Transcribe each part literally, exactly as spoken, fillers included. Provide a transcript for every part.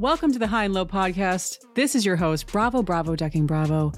Welcome to the High and Low podcast. This is your host, Bravo, Bravo, Ducking Bravo.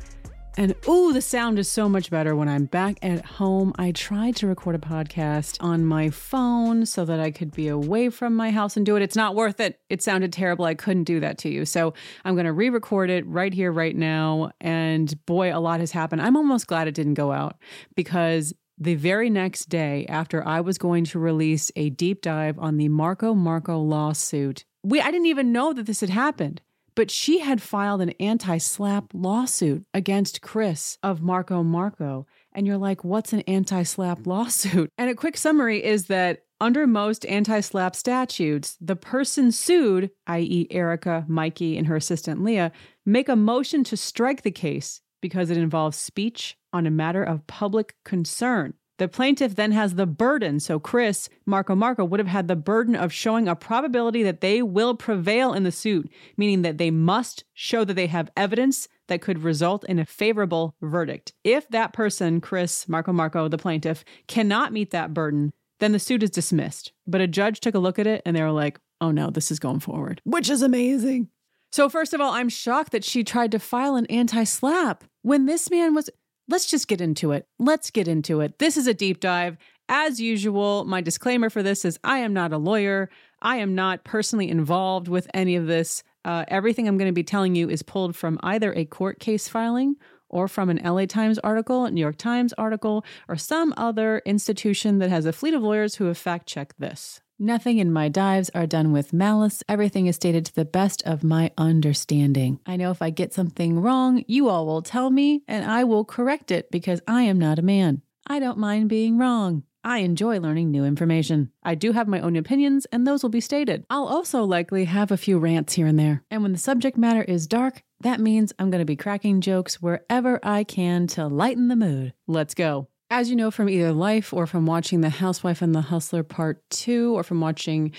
And ooh, the sound is so much better when I'm back at home. I tried to record a podcast on my phone so that I could be away from my house and do it. It's not worth it. It sounded terrible. I couldn't do that to you. So I'm going to re-record it right here, right now. And boy, a lot has happened. I'm almost glad it didn't go out, because the very next day after I was going to release a deep dive on the Marco Marco lawsuit, we I didn't even know that this had happened. But she had filed an anti-SLAPP lawsuit against Chris of Marco Marco. And you're like, what's an anti-SLAPP lawsuit? And a quick summary is that under most anti-SLAPP statutes, the person sued, that is. Erika, Mikey, and her assistant Laia, make a motion to strike the case because it involves speech on a matter of public concern. The plaintiff then has the burden, so Chris, Marco Marco, would have had the burden of showing a probability that they will prevail in the suit, meaning that they must show that they have evidence that could result in a favorable verdict. If that person, Chris, Marco Marco, the plaintiff, cannot meet that burden, then the suit is dismissed. But a judge took a look at it and they were like, oh no, this is going forward, which is amazing. So first of all, I'm shocked that she tried to file an anti-SLAPP when this man was... Let's just get into it. Let's get into it. This is a deep dive. As usual, my disclaimer for this is I am not a lawyer. I am not personally involved with any of this. Uh, everything I'm going to be telling you is pulled from either a court case filing or from an L A Times article, New York Times article, or some other institution that has a fleet of lawyers who have fact-checked this. Nothing in my dives are done with malice. Everything is stated to the best of my understanding. I know if I get something wrong, you all will tell me and I will correct it, because I am not a man. I don't mind being wrong. I enjoy learning new information. I do have my own opinions and those will be stated. I'll also likely have a few rants here and there. And when the subject matter is dark, that means I'm going to be cracking jokes wherever I can to lighten the mood. Let's go. As you know from either life or from watching The Housewife and the Hustler Part two, or from watching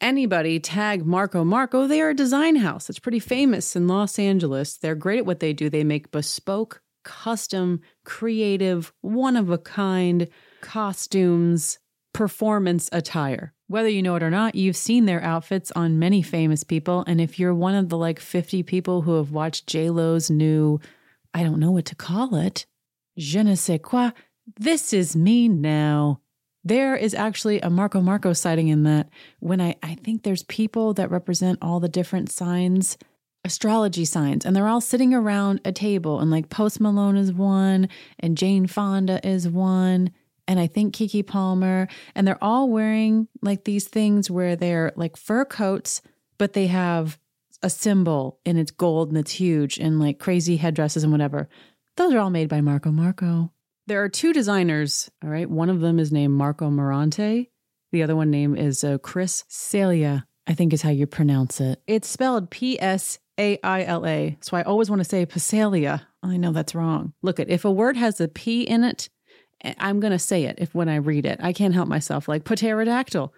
anybody tag Marco Marco, they are a design house. It's pretty famous in Los Angeles. They're great at what they do. They make bespoke, custom, creative, one-of-a-kind costumes, performance attire. Whether you know it or not, you've seen their outfits on many famous people. And if you're one of the like fifty people who have watched J-Lo's new, I don't know what to call it, je ne sais quoi, This Is Me Now. There is actually a Marco Marco sighting in that. When I, I think there's people that represent all the different signs, astrology signs, and they're all sitting around a table, and like Post Malone is one and Jane Fonda is one. And I think Kiki Palmer, and they're all wearing like these things where they're like fur coats, but they have a symbol and it's gold and it's huge, and like crazy headdresses and whatever. Those are all made by Marco Marco. There are two designers, all right? One of them is named Marco Morante. The other one name is uh, Chris Psaila, I think is how you pronounce it. It's spelled P S A I L A, so I always want to say Psaila. I know that's wrong. Look, it, if a word has a P in it, I'm going to say it if when I read it. I can't help myself, like pterodactyl,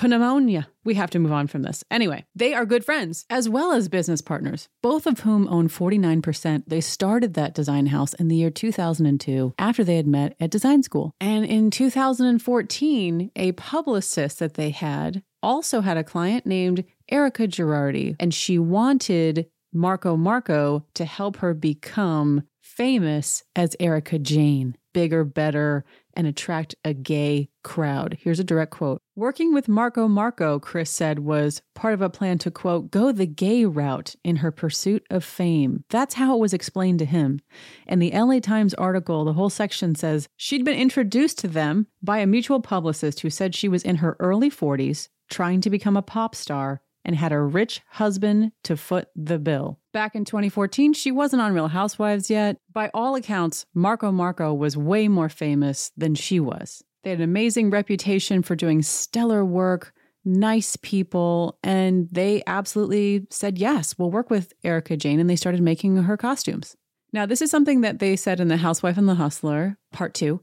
pneumonia. We have to move on from this. Anyway, they are good friends as well as business partners, both of whom own forty-nine percent. They started that design house in the year two thousand two after they had met at design school. And in two thousand fourteen, a publicist that they had also had a client named Erika Girardi, and she wanted Marco Marco to help her become famous as Erika Jayne. Bigger, better, and attract a gay crowd. Here's a direct quote. Working with Marco Marco, Chris said, was part of a plan to, quote, go the gay route in her pursuit of fame. That's how it was explained to him. In the L A Times article, the whole section says she'd been introduced to them by a mutual publicist who said she was in her early forties, trying to become a pop star, and had a rich husband to foot the bill. Back in twenty fourteen, she wasn't on Real Housewives yet. By all accounts, Marco Marco was way more famous than she was. They had an amazing reputation for doing stellar work, nice people, and they absolutely said, yes, we'll work with Erika Jayne, and they started making her costumes. Now, this is something that they said in The Housewife and the Hustler, Part two,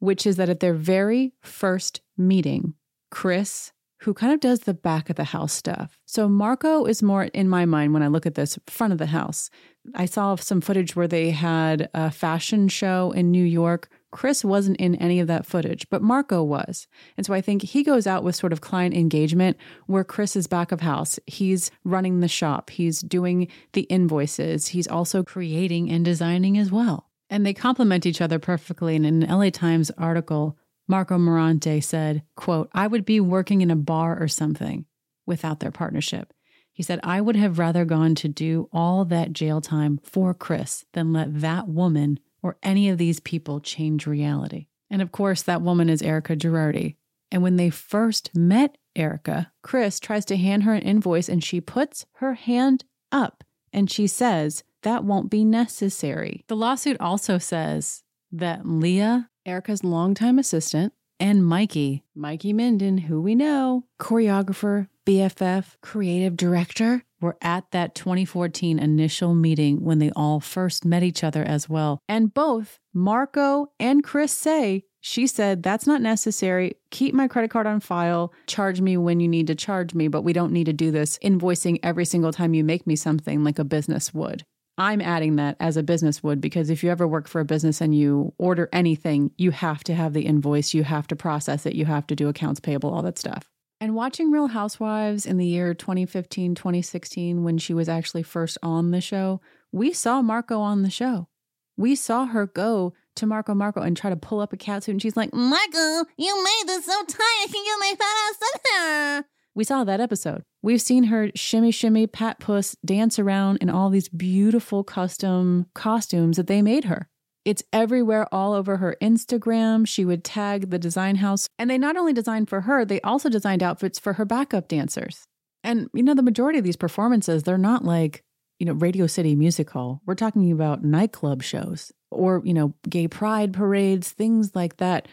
which is that at their very first meeting, Chris, who kind of does the back of the house stuff. So Marco is more, in my mind, when I look at this, front of the house. I saw some footage where they had a fashion show in New York. Chris wasn't in any of that footage, but Marco was. And so I think he goes out with sort of client engagement where Chris is back of house. He's running the shop. He's doing the invoices. He's also creating and designing as well. And they complement each other perfectly. And in an L A Times article, Marco Morante said, quote, "I would be working in a bar or something without their partnership." He said, "I would have rather gone to do all that jail time for Chris than let that woman or any of these people change reality." And of course, that woman is Erika Girardi. And when they first met Erika, Chris tries to hand her an invoice and she puts her hand up and she says, "That won't be necessary." The lawsuit also says that Laia, Erika's longtime assistant, and Mikey, Mikey Minden, who we know, choreographer, B F F, creative director, were at that twenty fourteen initial meeting when they all first met each other as well. And both Marco and Chris say, she said, "That's not necessary. Keep my credit card on file. Charge me when you need to charge me, but we don't need to do this invoicing every single time you make me something like a business would." I'm adding that as a business would, because if you ever work for a business and you order anything, you have to have the invoice, you have to process it, you have to do accounts payable, all that stuff. And watching Real Housewives in the year twenty fifteen, twenty sixteen, when she was actually first on the show, we saw Marco on the show. We saw her go to Marco Marco and try to pull up a catsuit, and she's like, "Marco, you made this so tight, I can get my fat ass up there." We saw that episode. We've seen her shimmy, shimmy, pat puss dance around in all these beautiful custom costumes that they made her. It's everywhere, all over her Instagram. She would tag the design house. And they not only designed for her, they also designed outfits for her backup dancers. And, you know, the majority of these performances, they're not like, you know, Radio City Music Hall. We're talking about nightclub shows or, you know, gay pride parades, things like that.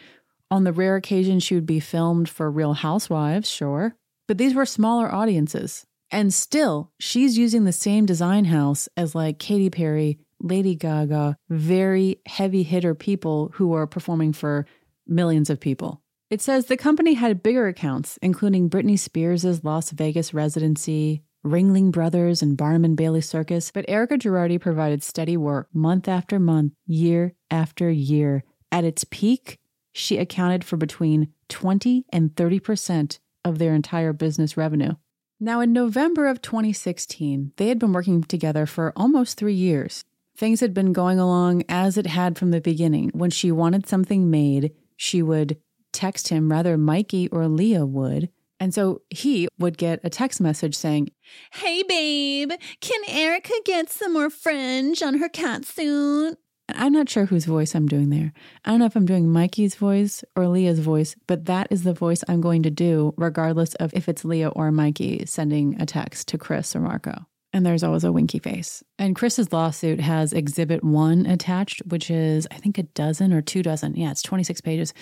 On the rare occasion, she would be filmed for Real Housewives, sure. But these were smaller audiences. And still, she's using the same design house as like Katy Perry, Lady Gaga, very heavy hitter people who are performing for millions of people. It says the company had bigger accounts, including Britney Spears' Las Vegas residency, Ringling Brothers and Barnum and Bailey Circus. But Erika Girardi provided steady work month after month, year after year. At its peak, she accounted for between twenty and thirty percent of their entire business revenue. Now, in November of twenty sixteen, they had been working together for almost three years. Things had been going along as it had from the beginning. When she wanted something made, she would text him, rather Mikey or Laia would. And so he would get a text message saying, "Hey babe, can Erika get some more fringe on her catsuit?" I'm not sure whose voice I'm doing there. I don't know if I'm doing Mikey's voice or Laia's voice, but that is the voice I'm going to do regardless of if it's Laia or Mikey sending a text to Chris or Marco. And there's always a winky face. And Chris's lawsuit has Exhibit one attached, which is, I think, a dozen or two dozen. Yeah, it's twenty-six pages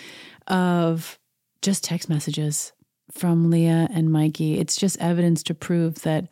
of just text messages from Laia and Mikey. It's just evidence to prove that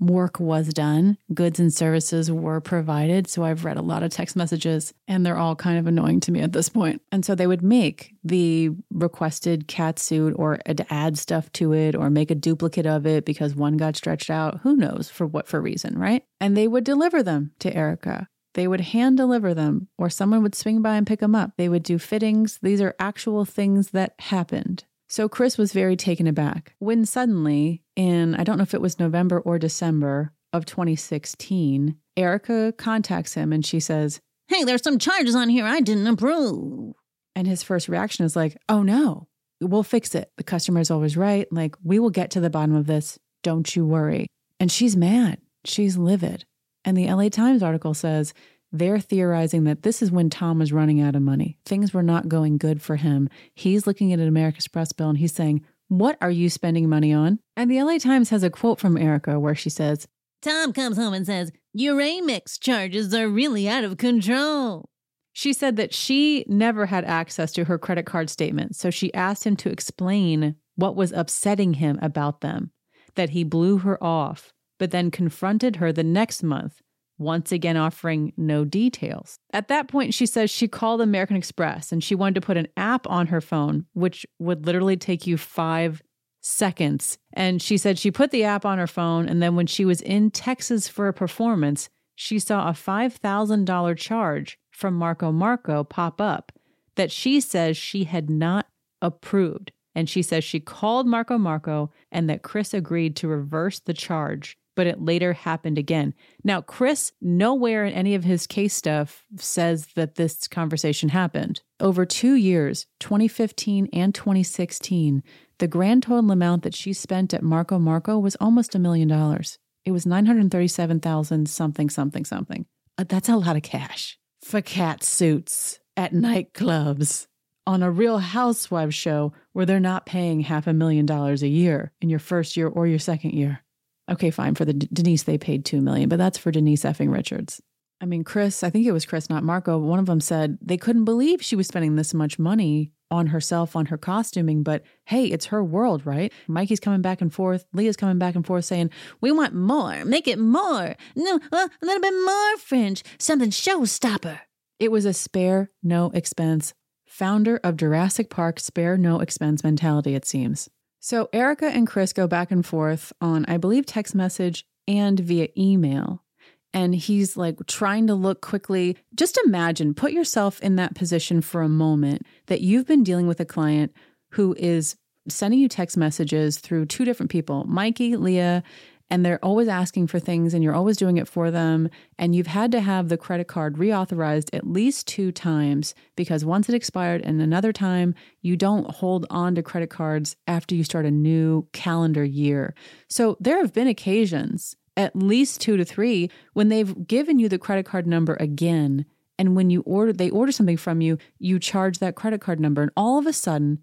work was done, goods and services were provided. So I've read a lot of text messages and they're all kind of annoying to me at this point. And so they would make the requested catsuit or add stuff to it or make a duplicate of it because one got stretched out. Who knows for what for reason, right? And they would deliver them to Erika. They would hand deliver them or someone would swing by and pick them up. They would do fittings. These are actual things that happened. So Chris was very taken aback when suddenly in, I don't know if it was November or December of twenty sixteen, Erika contacts him and she says, "Hey, there's some charges on here I didn't approve." And his first reaction is like, "Oh no, we'll fix it. The customer's always right. Like, we will get to the bottom of this. Don't you worry." And she's mad. She's livid. And the L A Times article says, they're theorizing that this is when Tom was running out of money. Things were not going good for him. He's looking at an American Express bill and he's saying, "What are you spending money on?" And the L A Times has a quote from Erika where she says, "Tom comes home and says, your Amex charges are really out of control." She said that she never had access to her credit card statement. So she asked him to explain what was upsetting him about them, that he blew her off, but then confronted her the next month, once again offering no details. At that point, she says she called American Express and she wanted to put an app on her phone, which would literally take you five seconds. And she said she put the app on her phone. And then when she was in Texas for a performance, she saw a five thousand dollars charge from Marco Marco pop up that she says she had not approved. And she says she called Marco Marco and that Chris agreed to reverse the charge, but it later happened again. Now, Chris, nowhere in any of his case stuff says that this conversation happened. Over two years, twenty fifteen and twenty sixteen, the grand total amount that she spent at Marco Marco was almost a million dollars. It was nine hundred thirty-seven thousand something, something, something. That's a lot of cash for cat suits at nightclubs on a Real Housewives show where they're not paying half a million dollars a year in your first year or your second year. Okay, fine. For the D- Denise, they paid two million dollars, but that's for Denise effing Richards. I mean, Chris, I think it was Chris, not Marco. One of them said they couldn't believe she was spending this much money on herself, on her costuming, but hey, it's her world, right? Mikey's coming back and forth. Leah's coming back and forth saying, we want more, make it more. No, a little bit more fringe, something showstopper. It was a spare no expense. Founder of Jurassic Park, spare no expense mentality, it seems. So Erika and Chris go back and forth on, I believe, text message and via email. And he's like trying to look quickly. Just imagine, put yourself in that position for a moment that you've been dealing with a client who is sending you text messages through two different people, Mikey, Leah, and they're always asking for things and you're always doing it for them. And you've had to have the credit card reauthorized at least two times because once it expired and another time, you don't hold on to credit cards after you start a new calendar year. So there have been occasions, at least two to three, when they've given you the credit card number again. And when you order, they order something from you, you charge that credit card number. And all of a sudden,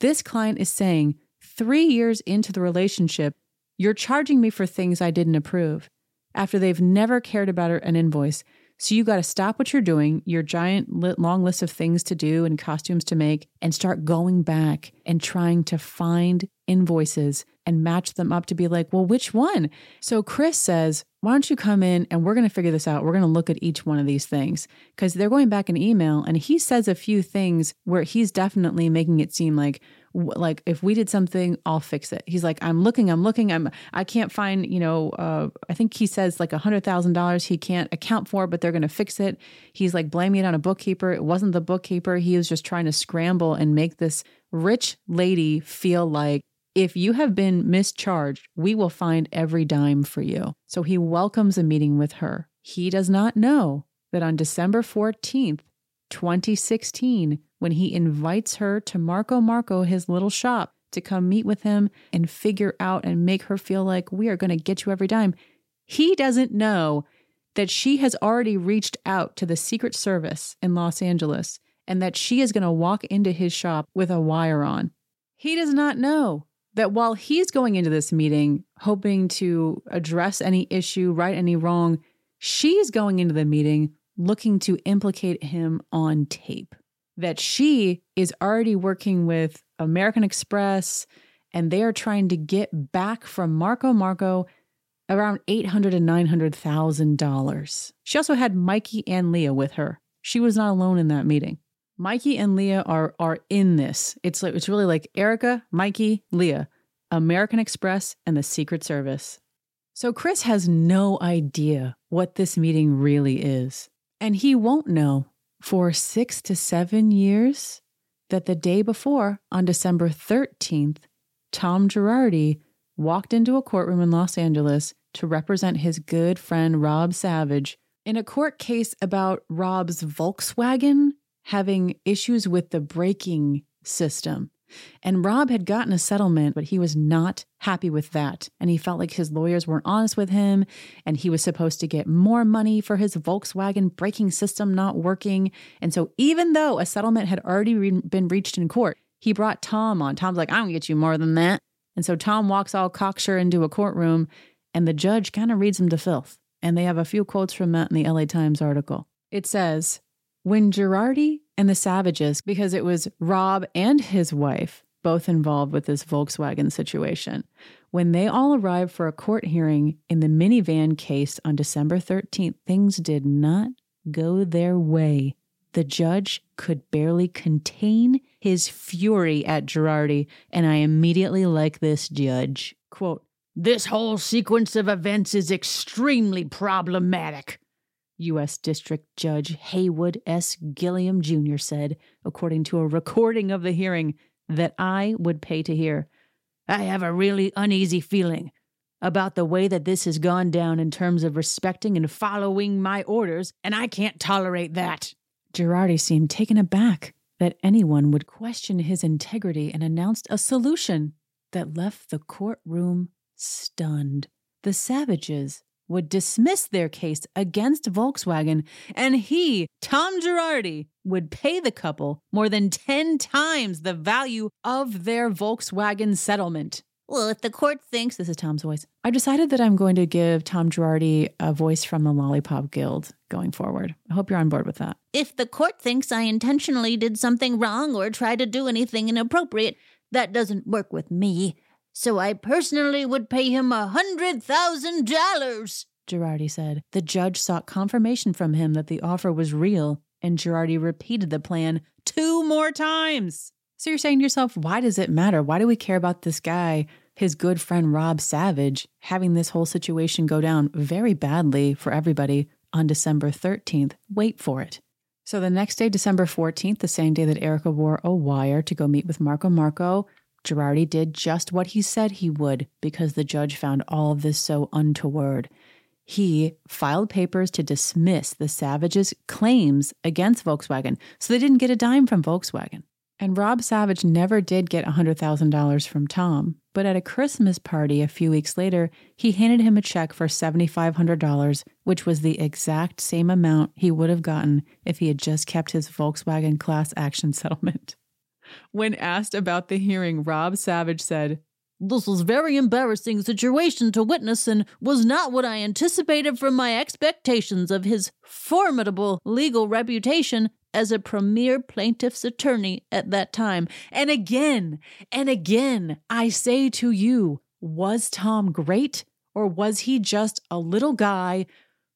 this client is saying, three years into the relationship, you're charging me for things I didn't approve after they've never cared about an invoice. So you got to stop what you're doing, your giant long list of things to do and costumes to make, and start going back and trying to find invoices and match them up to be like, well, which one? So Chris says, why don't you come in and we're going to figure this out. We're going to look at each one of these things because they're going back in email. And he says a few things where he's definitely making it seem like, like if we did something, I'll fix it. He's like, I'm looking, I'm looking, I'm, I can't find, you know, uh, I think he says like a hundred thousand dollars he can't account for, but they're going to fix it. He's like blaming it on a bookkeeper. It wasn't the bookkeeper. He was just trying to scramble and make this rich lady feel like, if you have been mischarged, we will find every dime for you. So he welcomes a meeting with her. He does not know that on December fourteenth, twenty sixteen, when he invites her to Marco Marco, his little shop, to come meet with him and figure out and make her feel like we are going to get you every dime, he doesn't know that she has already reached out to the Secret Service in Los Angeles and that she is going to walk into his shop with a wire on. He does not know that while he's going into this meeting, hoping to address any issue, right any wrong, she's going into the meeting looking to implicate him on tape. That she is already working with American Express, and they are trying to get back from Marco Marco around eight hundred thousand dollars to nine hundred thousand dollars. She also had Mikey and Leah with her. She was not alone in that meeting. Mikey and Leah are are in this. It's like it's really like Erika, Mikey, Leah, American Express, and the Secret Service. So Chris has no idea what this meeting really is. And he won't know for six to seven years that the day before, on December thirteenth, Tom Girardi walked into a courtroom in Los Angeles to represent his good friend Rob Savage in a court case about Rob's Volkswagen having issues with the braking system. And Rob had gotten a settlement, but he was not happy with that. And he felt like his lawyers weren't honest with him. And he was supposed to get more money for his Volkswagen braking system not working. And so even though a settlement had already re- been reached in court, he brought Tom on. Tom's like, I don't get you more than that. And so Tom walks all cocksure into a courtroom and the judge kind of reads him to filth. And they have a few quotes from that in the L A Times article. It says, when Girardi and the Savages, because it was Rob and his wife both involved with this Volkswagen situation, when they all arrived for a court hearing in the minivan case on December thirteenth, things did not go their way. The judge could barely contain his fury at Girardi, and I immediately like this judge. Quote, this whole sequence of events is extremely problematic. U S District Judge Haywood S. Gilliam Junior said, according to a recording of the hearing that I would pay to hear. I have a really uneasy feeling about the way that this has gone down in terms of respecting and following my orders, and I can't tolerate that. Girardi seemed taken aback that anyone would question his integrity and announced a solution that left the courtroom stunned. The Savages would dismiss their case against Volkswagen, and he, Tom Girardi, would pay the couple more than ten times the value of their Volkswagen settlement. Well, if the court thinks, this is Tom's voice, I've decided that I'm going to give Tom Girardi a voice from the Lollipop Guild going forward. I hope you're on board with that. If the court thinks I intentionally did something wrong or tried to do anything inappropriate, that doesn't work with me. So I personally would pay him a hundred thousand dollars, Girardi said. The judge sought confirmation from him that the offer was real, and Girardi repeated the plan two more times. So you're saying to yourself, why does it matter? Why do we care about this guy, his good friend Rob Savage, having this whole situation go down very badly for everybody on December thirteenth? Wait for it. So the next day, December fourteenth, the same day that Erika wore a wire to go meet with Marco Marco, Girardi did just what he said he would because the judge found all of this so untoward. He filed papers to dismiss the Savages' claims against Volkswagen, so they didn't get a dime from Volkswagen. And Rob Savage never did get one hundred thousand dollars from Tom, but at a Christmas party a few weeks later, he handed him a check for seven thousand five hundred dollars, which was the exact same amount he would have gotten if he had just kept his Volkswagen class action settlement. When asked about the hearing, Rob Savage said, "This was a very embarrassing situation to witness and was not what I anticipated from my expectations of his formidable legal reputation as a premier plaintiff's attorney at that time. And again, and again, I say to you, was Tom great or was he just a little guy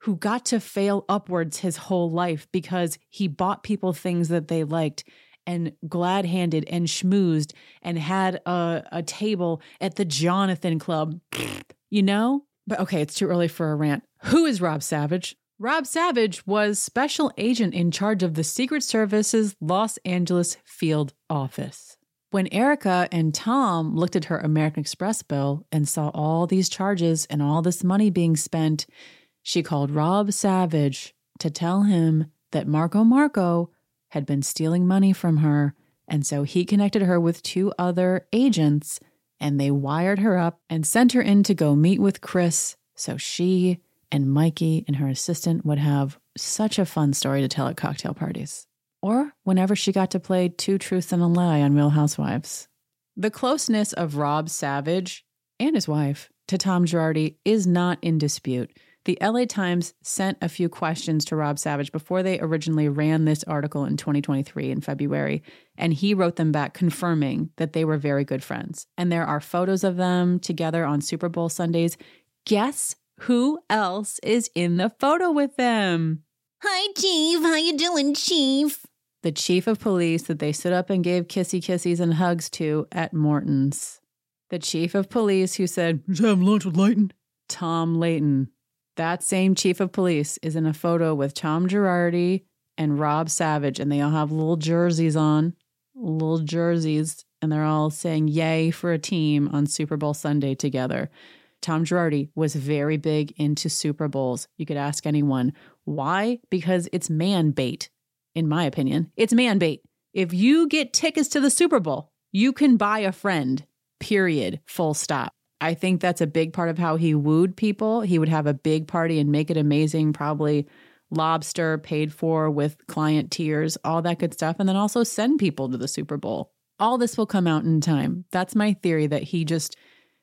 who got to fail upwards his whole life because he bought people things that they liked and glad-handed and schmoozed and had a, a table at the Jonathan Club, you know? But okay, it's too early for a rant. Who is Rob Savage? Rob Savage was special agent in charge of the Secret Service's Los Angeles field office. When Erika and Tom looked at her American Express bill and saw all these charges and all this money being spent, she called Rob Savage to tell him that Marco Marco had been stealing money from her, and so he connected her with two other agents, and they wired her up and sent her in to go meet with Chris, so she and Mikey and her assistant would have such a fun story to tell at cocktail parties, or whenever she got to play Two Truths and a Lie on Real Housewives. The closeness of Rob Savage and his wife to Tom Girardi is not in dispute. The L A Times sent a few questions to Rob Savage before they originally ran this article in twenty twenty-three in February, and he wrote them back confirming that they were very good friends. And there are photos of them together on Super Bowl Sundays. Guess who else is in the photo with them? Hi, Chief. How you doing, Chief? The chief of police that they stood up and gave kissy kissies and hugs to at Morton's. The chief of police who said, "Let's have lunch with Layton." Tom Layton. That same chief of police is in a photo with Tom Girardi and Rob Savage, and they all have little jerseys on, little jerseys, and they're all saying yay for a team on Super Bowl Sunday together. Tom Girardi was very big into Super Bowls. You could ask anyone. Why? Because it's man bait, in my opinion. It's man bait. If you get tickets to the Super Bowl, you can buy a friend, period, full stop. I think that's a big part of how he wooed people. He would have a big party and make it amazing, probably lobster paid for with client tears, all that good stuff, and then also send people to the Super Bowl. All this will come out in time. That's my theory, that he just,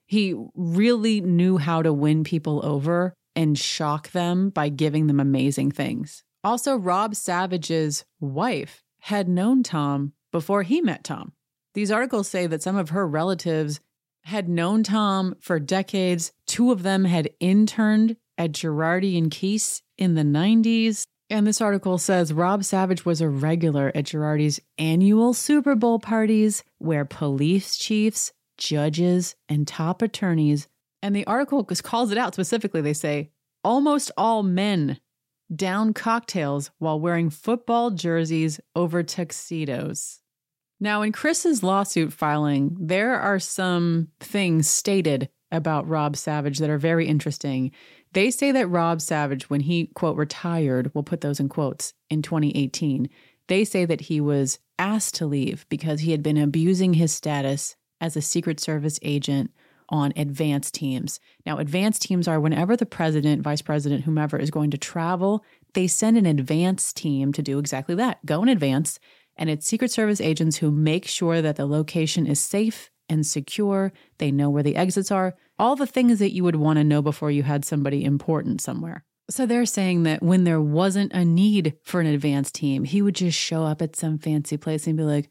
he really knew how to win people over and shock them by giving them amazing things. Also, Rob Savage's wife had known Tom before he met Tom. These articles say that some of her relatives had known Tom for decades. Two of them had interned at Girardi and Keese in the nineties. And this article says Rob Savage was a regular at Girardi's annual Super Bowl parties where police chiefs, judges, and top attorneys, and the article calls it out specifically, they say, almost all men down cocktails while wearing football jerseys over tuxedos. Now, in Chris's lawsuit filing, there are some things stated about Rob Savage that are very interesting. They say that Rob Savage, when he, quote, retired, we'll put those in quotes, in twenty eighteen, they say that he was asked to leave because he had been abusing his status as a Secret Service agent on advance teams. Now, advance teams are whenever the president, vice president, whomever is going to travel, they send an advance team to do exactly that, go in advance. And it's Secret Service agents who make sure that the location is safe and secure. They know where the exits are, all the things that you would want to know before you had somebody important somewhere. So they're saying that when there wasn't a need for an advance team, he would just show up at some fancy place and be like,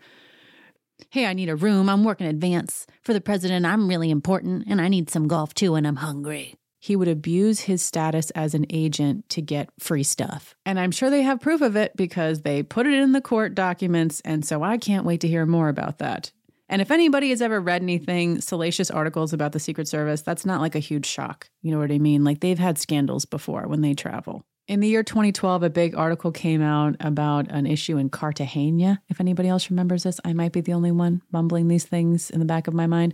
hey, I need a room. I'm working advance for the president. I'm really important and I need some golf too and I'm hungry. He would abuse his status as an agent to get free stuff. And I'm sure they have proof of it because they put it in the court documents. And so I can't wait to hear more about that. And if anybody has ever read anything, salacious articles about the Secret Service, that's not like a huge shock. You know what I mean? Like they've had scandals before when they travel. In the year twenty twelve, a big article came out about an issue in Cartagena. If anybody else remembers this, I might be the only one mumbling these things in the back of my mind.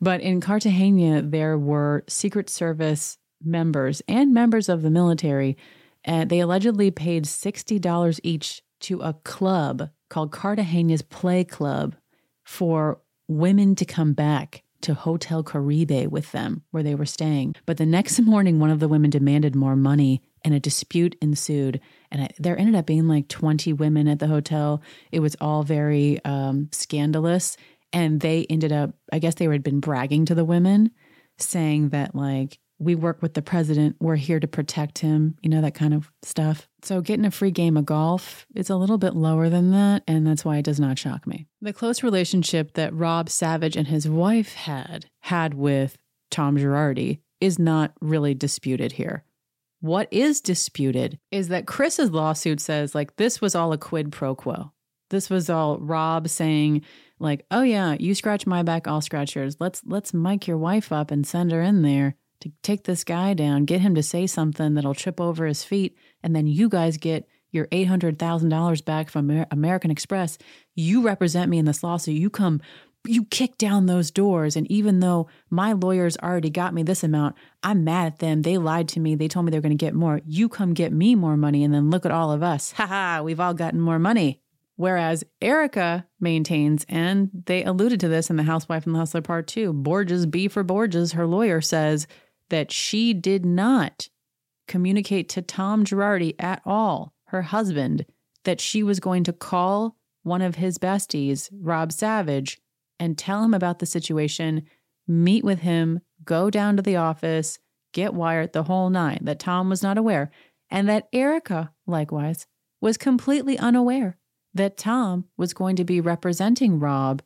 But in Cartagena, there were Secret Service members and members of the military. And they allegedly paid sixty dollars each to a club called Cartagena's Play Club for women to come back to Hotel Caribe with them where they were staying. But the next morning, one of the women demanded more money and a dispute ensued. And there ended up being like twenty women at the hotel. It was all very um, scandalous. And they ended up, I guess they had been bragging to the women, saying that like, we work with the president, we're here to protect him, you know, that kind of stuff. So getting a free game of golf is a little bit lower than that, and that's why it does not shock me. The close relationship that Rob Savage and his wife had had with Tom Girardi is not really disputed here. What is disputed is that Chris's lawsuit says, like, this was all a quid pro quo. This was all Rob saying, like, oh yeah, you scratch my back, I'll scratch yours. Let's let's mic your wife up and send her in there to take this guy down, get him to say something that'll trip over his feet, and then you guys get your eight hundred thousand dollars back from Amer- American Express. You represent me in this lawsuit. You come, you kick down those doors, and even though my lawyers already got me this amount, I'm mad at them. They lied to me. They told me they were going to get more. You come get me more money, and then look at all of us. Ha ha, we've all gotten more money. Whereas Erika maintains, and they alluded to this in The Housewife and the Hustler Part two, Borges, B for Borges, her lawyer says that she did not communicate to Tom Girardi at all, her husband, that she was going to call one of his besties, Rob Savage, and tell him about the situation, meet with him, go down to the office, get wired the whole nine, that Tom was not aware, and that Erika, likewise, was completely unaware that Tom was going to be representing Rob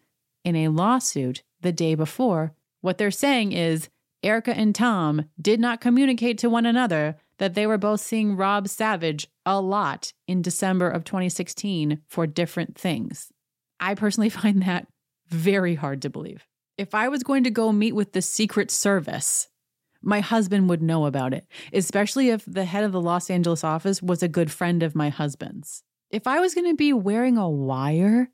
in a lawsuit the day before. What they're saying is, Erika and Tom did not communicate to one another that they were both seeing Rob Savage a lot in December of twenty sixteen for different things. I personally find that very hard to believe. If I was going to go meet with the Secret Service, my husband would know about it, especially if the head of the Los Angeles office was a good friend of my husband's. If I was going to be wearing a wire,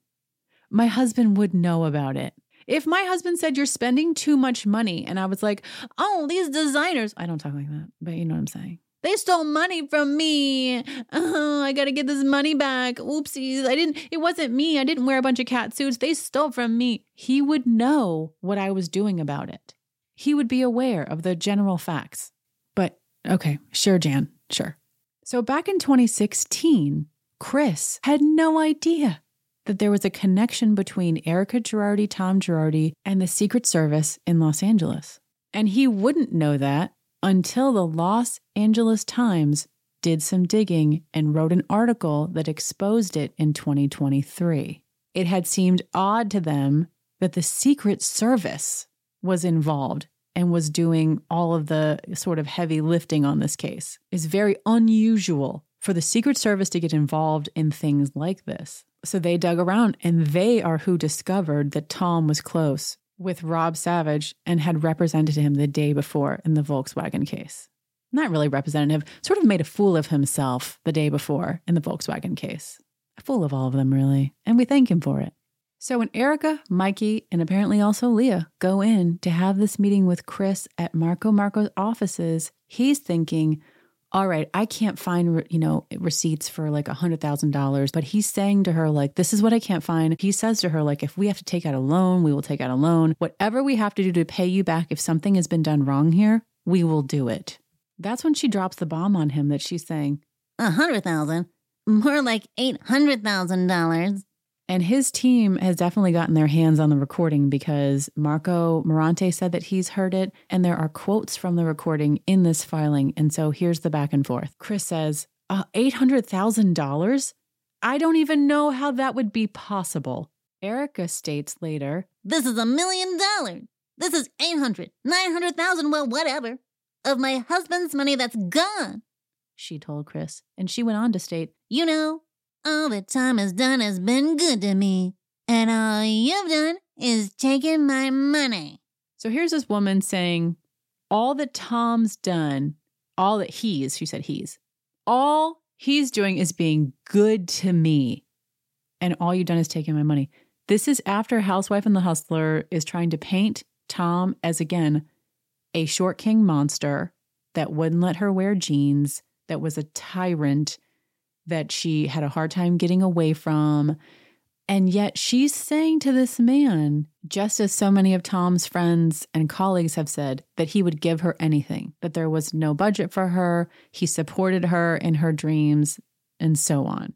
my husband would know about it. If my husband said, you're spending too much money, and I was like, oh, these designers, I don't talk like that, but you know what I'm saying. They stole money from me. Oh, I got to get this money back. Oopsies. I didn't, it wasn't me. I didn't wear a bunch of cat suits. They stole from me. He would know what I was doing about it. He would be aware of the general facts. But okay, sure, Jan, sure. So back in twenty sixteen, Chris had no idea that there was a connection between Erika Girardi, Tom Girardi, and the Secret Service in Los Angeles. And he wouldn't know that until the Los Angeles Times did some digging and wrote an article that exposed it in twenty twenty-three. It had seemed odd to them that the Secret Service was involved and was doing all of the sort of heavy lifting on this case. It's very unusual for the Secret Service to get involved in things like this. So they dug around, and they are who discovered that Tom was close with Rob Savage and had represented him the day before in the Volkswagen case. not really representative, sort of made a fool of himself the day before in the Volkswagen case. A fool of all of them, really. And we thank him for it. So when Erika, Mikey, and apparently also Laia go in to have this meeting with Chris at Marco Marco's offices, he's thinking, all right, I can't find, you know, receipts for like one hundred thousand dollars. But he's saying to her, like, this is what I can't find. He says to her, like, if we have to take out a loan, we will take out a loan. Whatever we have to do to pay you back, if something has been done wrong here, we will do it. That's when she drops the bomb on him that she's saying, one hundred thousand dollars, more like eight hundred thousand dollars. And his team has definitely gotten their hands on the recording because Marco Morante said that he's heard it, and there are quotes from the recording in this filing. And so here's the back and forth. Chris says, uh, eight hundred thousand dollars? I don't even know how that would be possible. Erika states later, this is a million dollars. This is eight hundred, nine hundred thousand, well, whatever, of my husband's money that's gone, she told Chris. And she went on to state, you know, all that Tom has done has been good to me, and all you've done is taken my money. So here's this woman saying, all that Tom's done, all that he's, she said he's, all he's doing is being good to me, and all you've done is taken my money. This is after Housewife and the Hustler is trying to paint Tom as, again, a short king monster that wouldn't let her wear jeans, that was a tyrant, that she had a hard time getting away from. And yet she's saying to this man, just as so many of Tom's friends and colleagues have said, that he would give her anything, that there was no budget for her, he supported her in her dreams, and so on.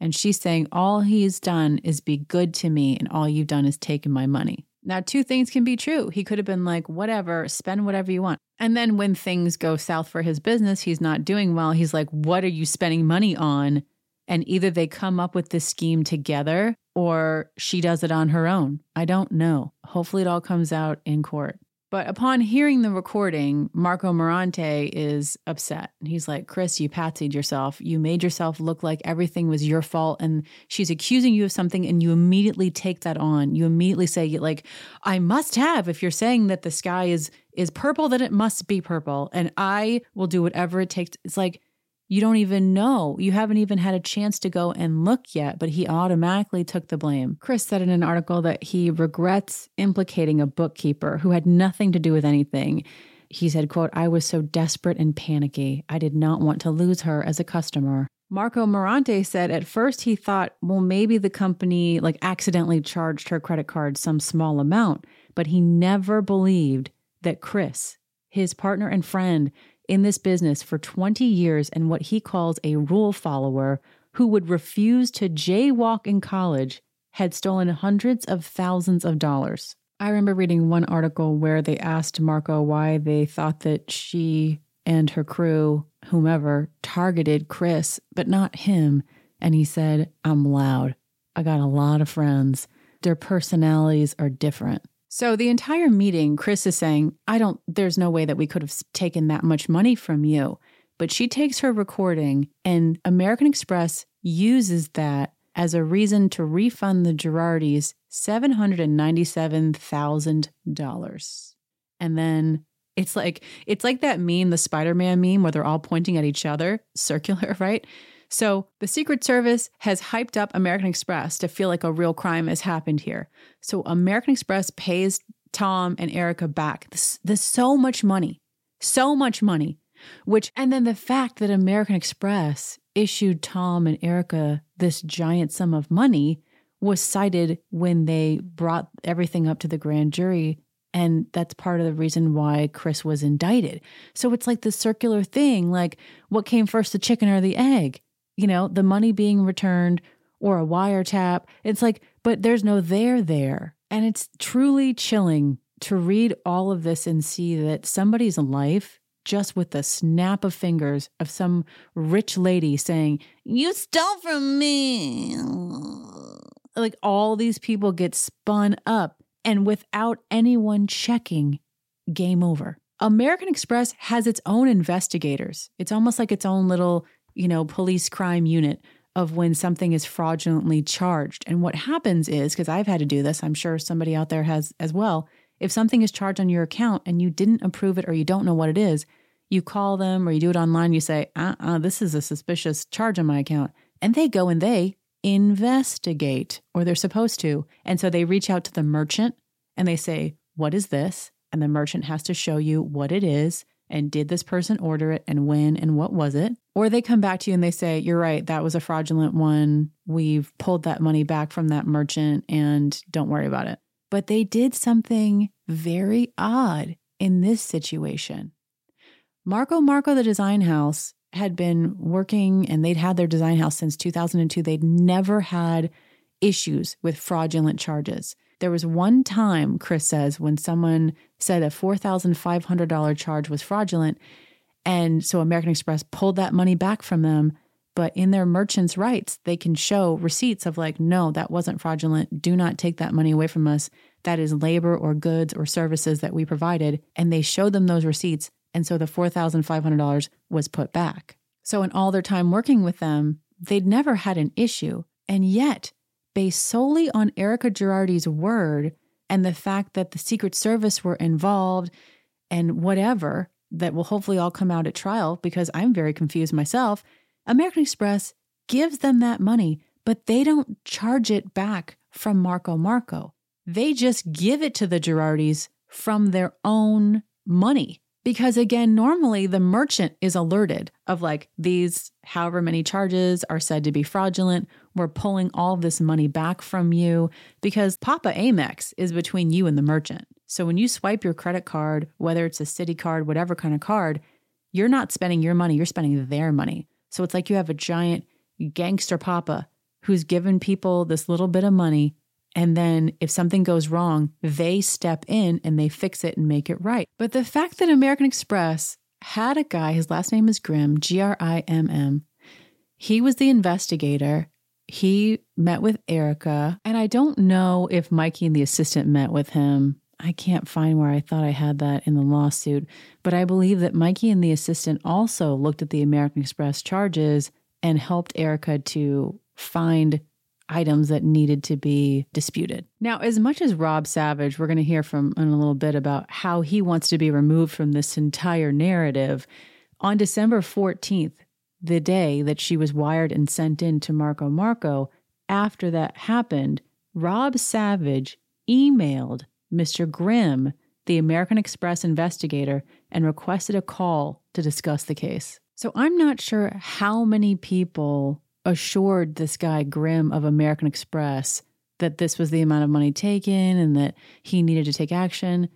And she's saying, all he's done is be good to me, and all you've done is taken my money. Now, two things can be true. He could have been like, whatever, spend whatever you want. And then when things go south for his business, he's not doing well. He's like, what are you spending money on? And either they come up with this scheme together or she does it on her own. I don't know. Hopefully it all comes out in court. But upon hearing the recording, Marco Morante is upset. He's like, Chris, you patsied yourself. You made yourself look like everything was your fault. And she's accusing you of something, and you immediately take that on. You immediately say, like, I must have. If you're saying that the sky is is purple, then it must be purple. And I will do whatever it takes. It's like, you don't even know. You haven't even had a chance to go and look yet, but he automatically took the blame. Chris said in an article that he regrets implicating a bookkeeper who had nothing to do with anything. He said, quote, I was so desperate and panicky. I did not want to lose her as a customer. Marco Morante said at first he thought, well, maybe the company like accidentally charged her credit card some small amount, but he never believed that Chris, his partner and friend, in this business for twenty years and what he calls a rule follower who would refuse to jaywalk in college had stolen hundreds of thousands of dollars. I remember reading one article where they asked Marco why they thought that she and her crew, whomever, targeted Chris, but not him. And he said, I'm loud. I got a lot of friends. Their personalities are different. So the entire meeting, Chris is saying, I don't, there's no way that we could have taken that much money from you. But she takes her recording and American Express uses that as a reason to refund the Girardis seven hundred ninety-seven thousand dollars. And then it's like, it's like that meme, the Spider-Man meme where they're all pointing at each other, circular, right? So the Secret Service has hyped up American Express to feel like a real crime has happened here. So American Express pays Tom and Erika back. This, this so much money, so much money, which, and then the fact that American Express issued Tom and Erika this giant sum of money was cited when they brought everything up to the grand jury. And that's part of the reason why Chris was indicted. So it's like this circular thing, like what came first, the chicken or the egg? You know, the money being returned or a wiretap. It's like, but there's no there there. And it's truly chilling to read all of this and see that somebody's life, just with the snap of fingers of some rich lady saying, you stole from me. Like all these people get spun up and without anyone checking, game over. American Express has its own investigators. It's almost like its own little, you know, police crime unit of when something is fraudulently charged. And what happens is, because I've had to do this, I'm sure somebody out there has as well, if something is charged on your account and you didn't approve it or you don't know what it is, you call them or you do it online, you say, uh-uh, this is a suspicious charge on my account. And they go and they investigate, or they're supposed to. And so they reach out to the merchant and they say, what is this? And the merchant has to show you what it is and did this person order it and when and what was it? Or they come back to you and they say, you're right, that was a fraudulent one. We've pulled that money back from that merchant and don't worry about it. But they did something very odd in this situation. Marco Marco, the design house, had been working and they'd had their design house since two thousand two. They'd never had issues with fraudulent charges. There was one time, Chris says, when someone said a four thousand five hundred dollars charge was fraudulent. And so American Express pulled that money back from them. But in their merchants' rights, they can show receipts of like, no, that wasn't fraudulent. Do not take that money away from us. That is labor or goods or services that we provided. And they showed them those receipts. And so the four thousand five hundred dollars was put back. So in all their time working with them, they'd never had an issue. And yet, based solely on Erika Girardi's word and the fact that the Secret Service were involved and whatever, that will hopefully all come out at trial because I'm very confused myself, American Express gives them that money, but they don't charge it back from Marco Marco. They just give it to the Girardis from their own money. Because again, normally the merchant is alerted of like, these however many charges are said to be fraudulent. We're pulling all this money back from you because Papa Amex is between you and the merchant. So when you swipe your credit card, whether it's a city card, whatever kind of card, you're not spending your money, you're spending their money. So it's like you have a giant gangster papa who's given people this little bit of money. And then if something goes wrong, they step in and they fix it and make it right. But the fact that American Express had a guy, his last name is Grimm, G R I M M. He was the investigator. He met with Erika. And I don't know if Mikey and the assistant met with him. I can't find where I thought I had that in the lawsuit. But I believe that Mikey and the assistant also looked at the American Express charges and helped Erika to find items that needed to be disputed. Now, as much as Rob Savage, we're going to hear from in a little bit about how he wants to be removed from this entire narrative. On December fourteenth, the day that she was wired and sent in to Marco Marco, after that happened, Rob Savage emailed Mister Grimm, the American Express investigator, and requested a call to discuss the case. So I'm not sure how many people assured this guy Grimm of American Express that this was the amount of money taken and that he needed to take action.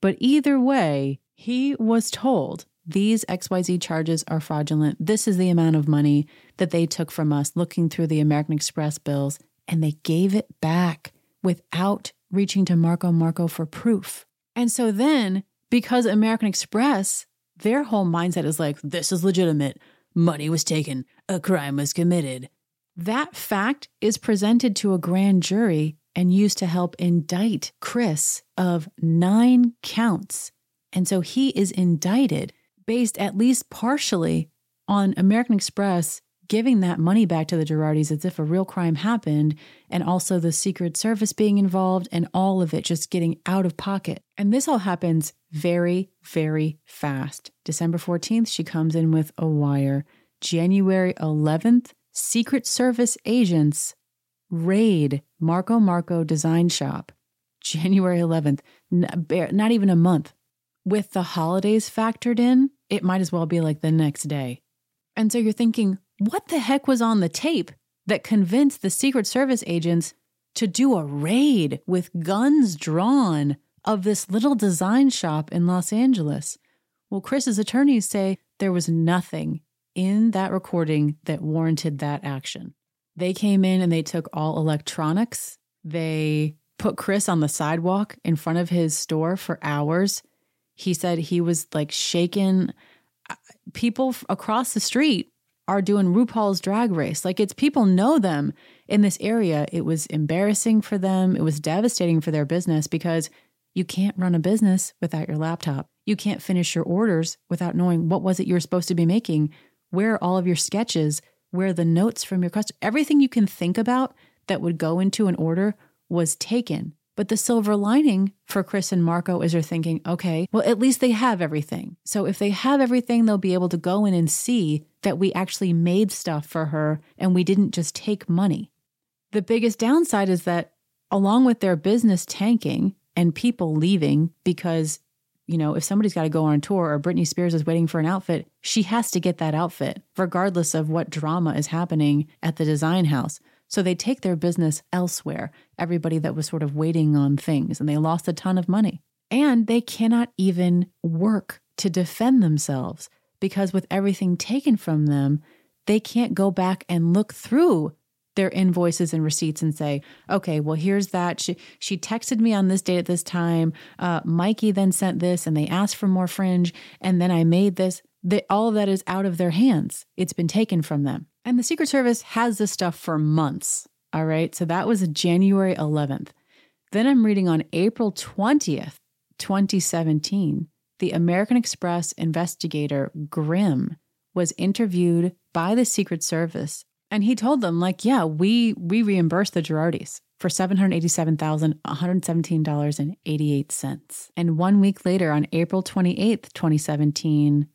But either way, he was told these X Y Z charges are fraudulent. This is the amount of money that they took from us looking through the American Express bills, and they gave it back without reaching to Marco Marco for proof. And so then, because American Express, their whole mindset is like, this is legitimate. Money was taken. A crime was committed. That fact is presented to a grand jury and used to help indict Chris of nine counts. And so he is indicted based at least partially on American Express giving that money back to the Girardis as if a real crime happened, and also the Secret Service being involved and all of it just getting out of pocket. And this all happens very, very fast. December fourteenth, she comes in with a wire. January eleventh, Secret Service agents raid Marco Marco design shop. January eleventh, not even a month. With the holidays factored in, it might as well be like the next day. And so you're thinking, what the heck was on the tape that convinced the Secret Service agents to do a raid with guns drawn of this little design shop in Los Angeles? Well, Chris's attorneys say there was nothing in that recording that warranted that action. They came in and they took all electronics. They put Chris on the sidewalk in front of his store for hours. He said he was like shaken. People across the street are doing RuPaul's Drag Race. Like, it's people know them in this area. It was embarrassing for them. It was devastating for their business because you can't run a business without your laptop. You can't finish your orders without knowing what was it you're supposed to be making, where are all of your sketches, where are the notes from your customer. Everything you can think about that would go into an order was taken But the silver lining for Chris and Marco is they're thinking, okay, well, at least they have everything. So if they have everything, they'll be able to go in and see that we actually made stuff for her and we didn't just take money. The biggest downside is that along with their business tanking and people leaving because, you know, if somebody's got to go on tour or Britney Spears is waiting for an outfit, she has to get that outfit regardless of what drama is happening at the design house. So they take their business elsewhere, everybody that was sort of waiting on things, and they lost a ton of money. And they cannot even work to defend themselves because with everything taken from them, they can't go back and look through their invoices and receipts and say, okay, well, here's that. She, she texted me on this date at this time. Uh, Mikey then sent this and they asked for more fringe. And then I made this. They, all of that is out of their hands. It's been taken from them. And the Secret Service has this stuff for months. All right. So that was January eleventh. Then I'm reading on April twentieth, twenty seventeen, the American Express investigator Grimm was interviewed by the Secret Service. And he told them, like, yeah, we we reimbursed the Girardis for seven hundred eighty-seven thousand, one hundred seventeen dollars and eighty-eight cents. And one week later, on April twenty-eighth, twenty seventeen,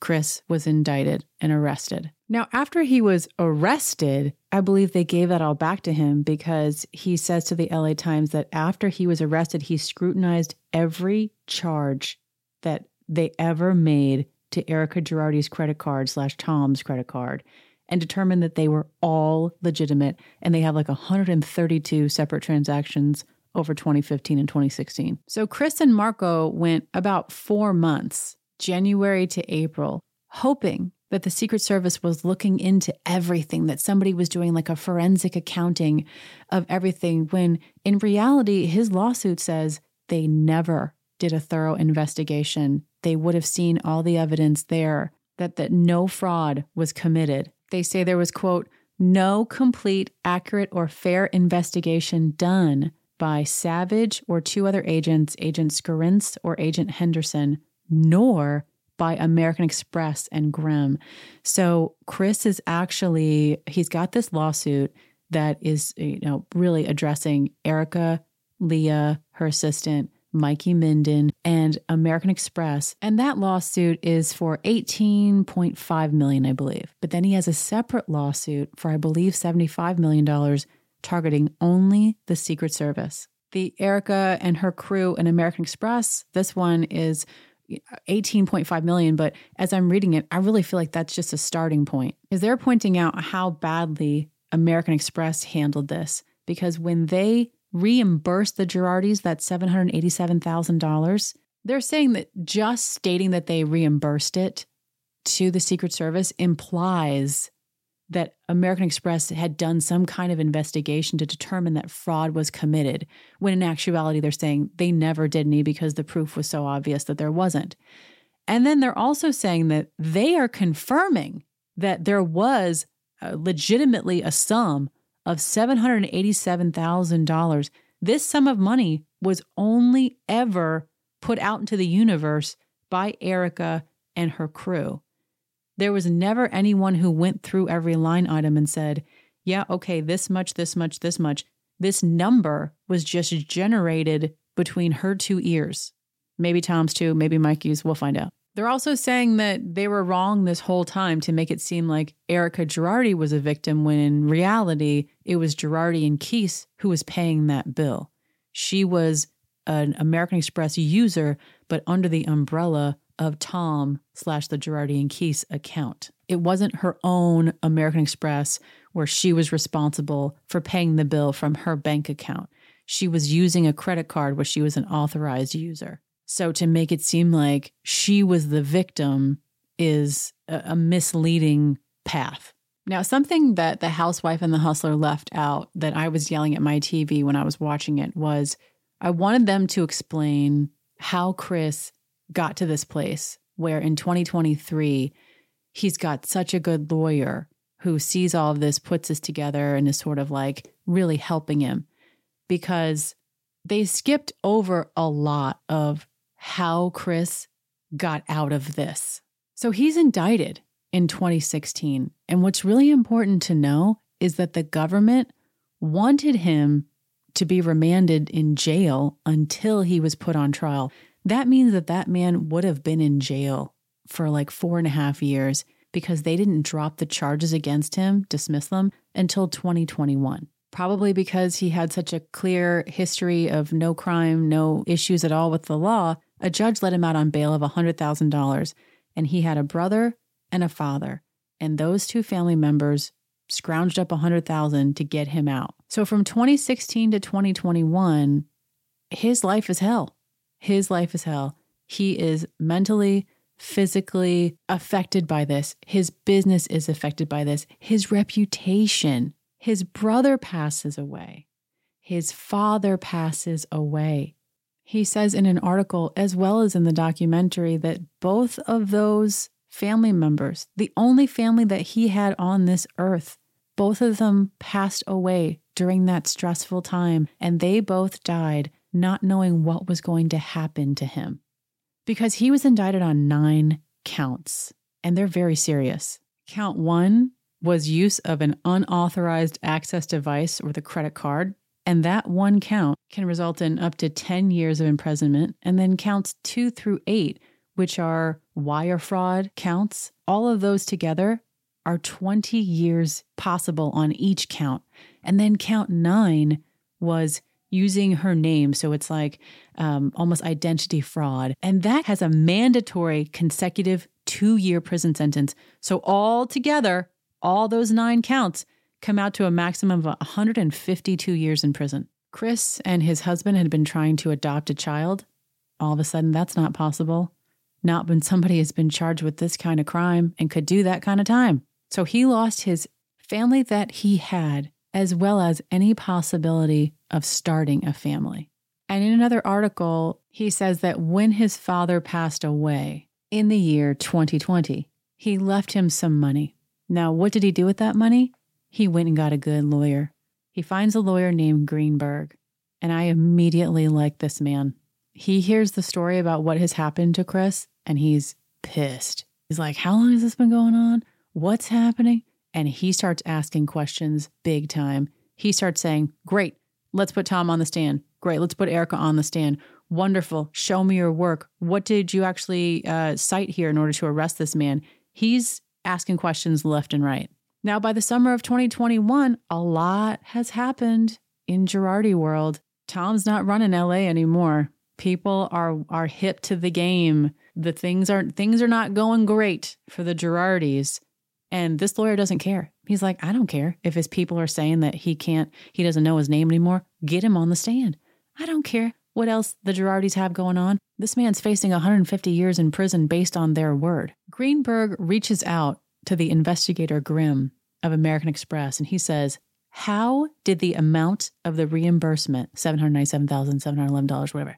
Chris was indicted and arrested. Now, after he was arrested, I believe they gave that all back to him because he says to the L A Times that after he was arrested, he scrutinized every charge that they ever made to Erika Girardi's credit card slash Tom's credit card and determined that they were all legitimate, and they have like one hundred thirty-two separate transactions over twenty fifteen and twenty sixteen. So Chris and Marco went about four months, January to April, hoping that the Secret Service was looking into everything, that somebody was doing like a forensic accounting of everything, when in reality, his lawsuit says they never did a thorough investigation. They would have seen all the evidence there that, that no fraud was committed. They say there was, quote, no complete, accurate, or fair investigation done by Savage or two other agents, Agent Scarins or Agent Henderson, nor by American Express and Grimm. So Chris is actually, he's got this lawsuit that is, you know, really addressing Erika, Laia, her assistant, Mikey Minden, and American Express. And that lawsuit is for eighteen point five million dollars, I believe. But then he has a separate lawsuit for, I believe, seventy-five million dollars, targeting only the Secret Service. The Erika and her crew and American Express, this one is eighteen point five million dollars. But as I'm reading it, I really feel like that's just a starting point, because they're pointing out how badly American Express handled this. Because when they reimburse the Girardis that seven hundred eighty-seven thousand dollars. They're saying that just stating that they reimbursed it to the Secret Service implies that American Express had done some kind of investigation to determine that fraud was committed, when in actuality, they're saying they never did any because the proof was so obvious that there wasn't. And then they're also saying that they are confirming that there was uh, legitimately a sum of seven hundred eighty-seven thousand dollars. This sum of money was only ever put out into the universe by Erika and her crew. There was never anyone who went through every line item and said, yeah, okay, this much, this much, this much. This number was just generated between her two ears. Maybe Tom's too, maybe Mikey's, we'll find out. They're also saying that they were wrong this whole time to make it seem like Erika Girardi was a victim, when in reality, it was Girardi and Keese who was paying that bill. She was an American Express user, but under the umbrella of Tom slash the Girardi and Keese account. It wasn't her own American Express where she was responsible for paying the bill from her bank account. She was using a credit card where she was an authorized user. So to make it seem like she was the victim is a misleading path. Now, something that The Housewife and the Hustler left out that I was yelling at my T V when I was watching it was I wanted them to explain how Chris got to this place where in twenty twenty-three, he's got such a good lawyer who sees all of this, puts this together, and is sort of like really helping him, because they skipped over a lot of how Chris got out of this. So he's indicted in twenty sixteen. And what's really important to know is that the government wanted him to be remanded in jail until he was put on trial. That means that that man would have been in jail for like four and a half years because they didn't drop the charges against him, dismiss them, until twenty twenty-one. Probably because he had such a clear history of no crime, no issues at all with the law, a judge let him out on bail of one hundred thousand dollars, and he had a brother and a father, and those two family members scrounged up one hundred thousand dollars to get him out. So from twenty sixteen to twenty twenty-one, his life is hell. His life is hell. He is mentally, physically affected by this. His business is affected by this. His reputation. His brother passes away. His father passes away. He says in an article, as well as in the documentary, that both of those family members, the only family that he had on this earth, both of them passed away during that stressful time, and they both died not knowing what was going to happen to him. Because he was indicted on nine counts, and they're very serious. Count one was use of an unauthorized access device or the credit card, and that one count can result in up to ten years of imprisonment. And then counts two through eight, which are wire fraud counts, all of those together are twenty years possible on each count. And then count nine was using her name. So it's like um, almost identity fraud. And that has a mandatory consecutive two-year prison sentence. So all together, all those nine counts come out to a maximum of one hundred fifty-two years in prison. Chris and his husband had been trying to adopt a child. All of a sudden, that's not possible. Not when somebody has been charged with this kind of crime and could do that kind of time. So he lost his family that he had, as well as any possibility of starting a family. And in another article, he says that when his father passed away in the year twenty twenty, he left him some money. Now, what did he do with that money? He went and got a good lawyer. He finds a lawyer named Greenberg, and I immediately like this man. He hears the story about what has happened to Chris, and he's pissed. He's like, how long has this been going on? What's happening? And he starts asking questions big time. He starts saying, great, let's put Tom on the stand. Great, let's put Erika on the stand. Wonderful, show me your work. What did you actually uh, cite here in order to arrest this man? He's asking questions left and right. Now, by the summer of twenty twenty-one, a lot has happened in Girardi world. Tom's not running L A anymore. People are are hip to the game. The things are things are not going great for the Girardis. And this lawyer doesn't care. He's like, I don't care if his people are saying that he can't, he doesn't know his name anymore. Get him on the stand. I don't care what else the Girardis have going on. This man's facing one hundred fifty years in prison based on their word. Greenberg reaches out to the investigator Grimm of American Express, and he says, how did the amount of the reimbursement, seven hundred ninety-seven thousand seven hundred eleven dollars, whatever,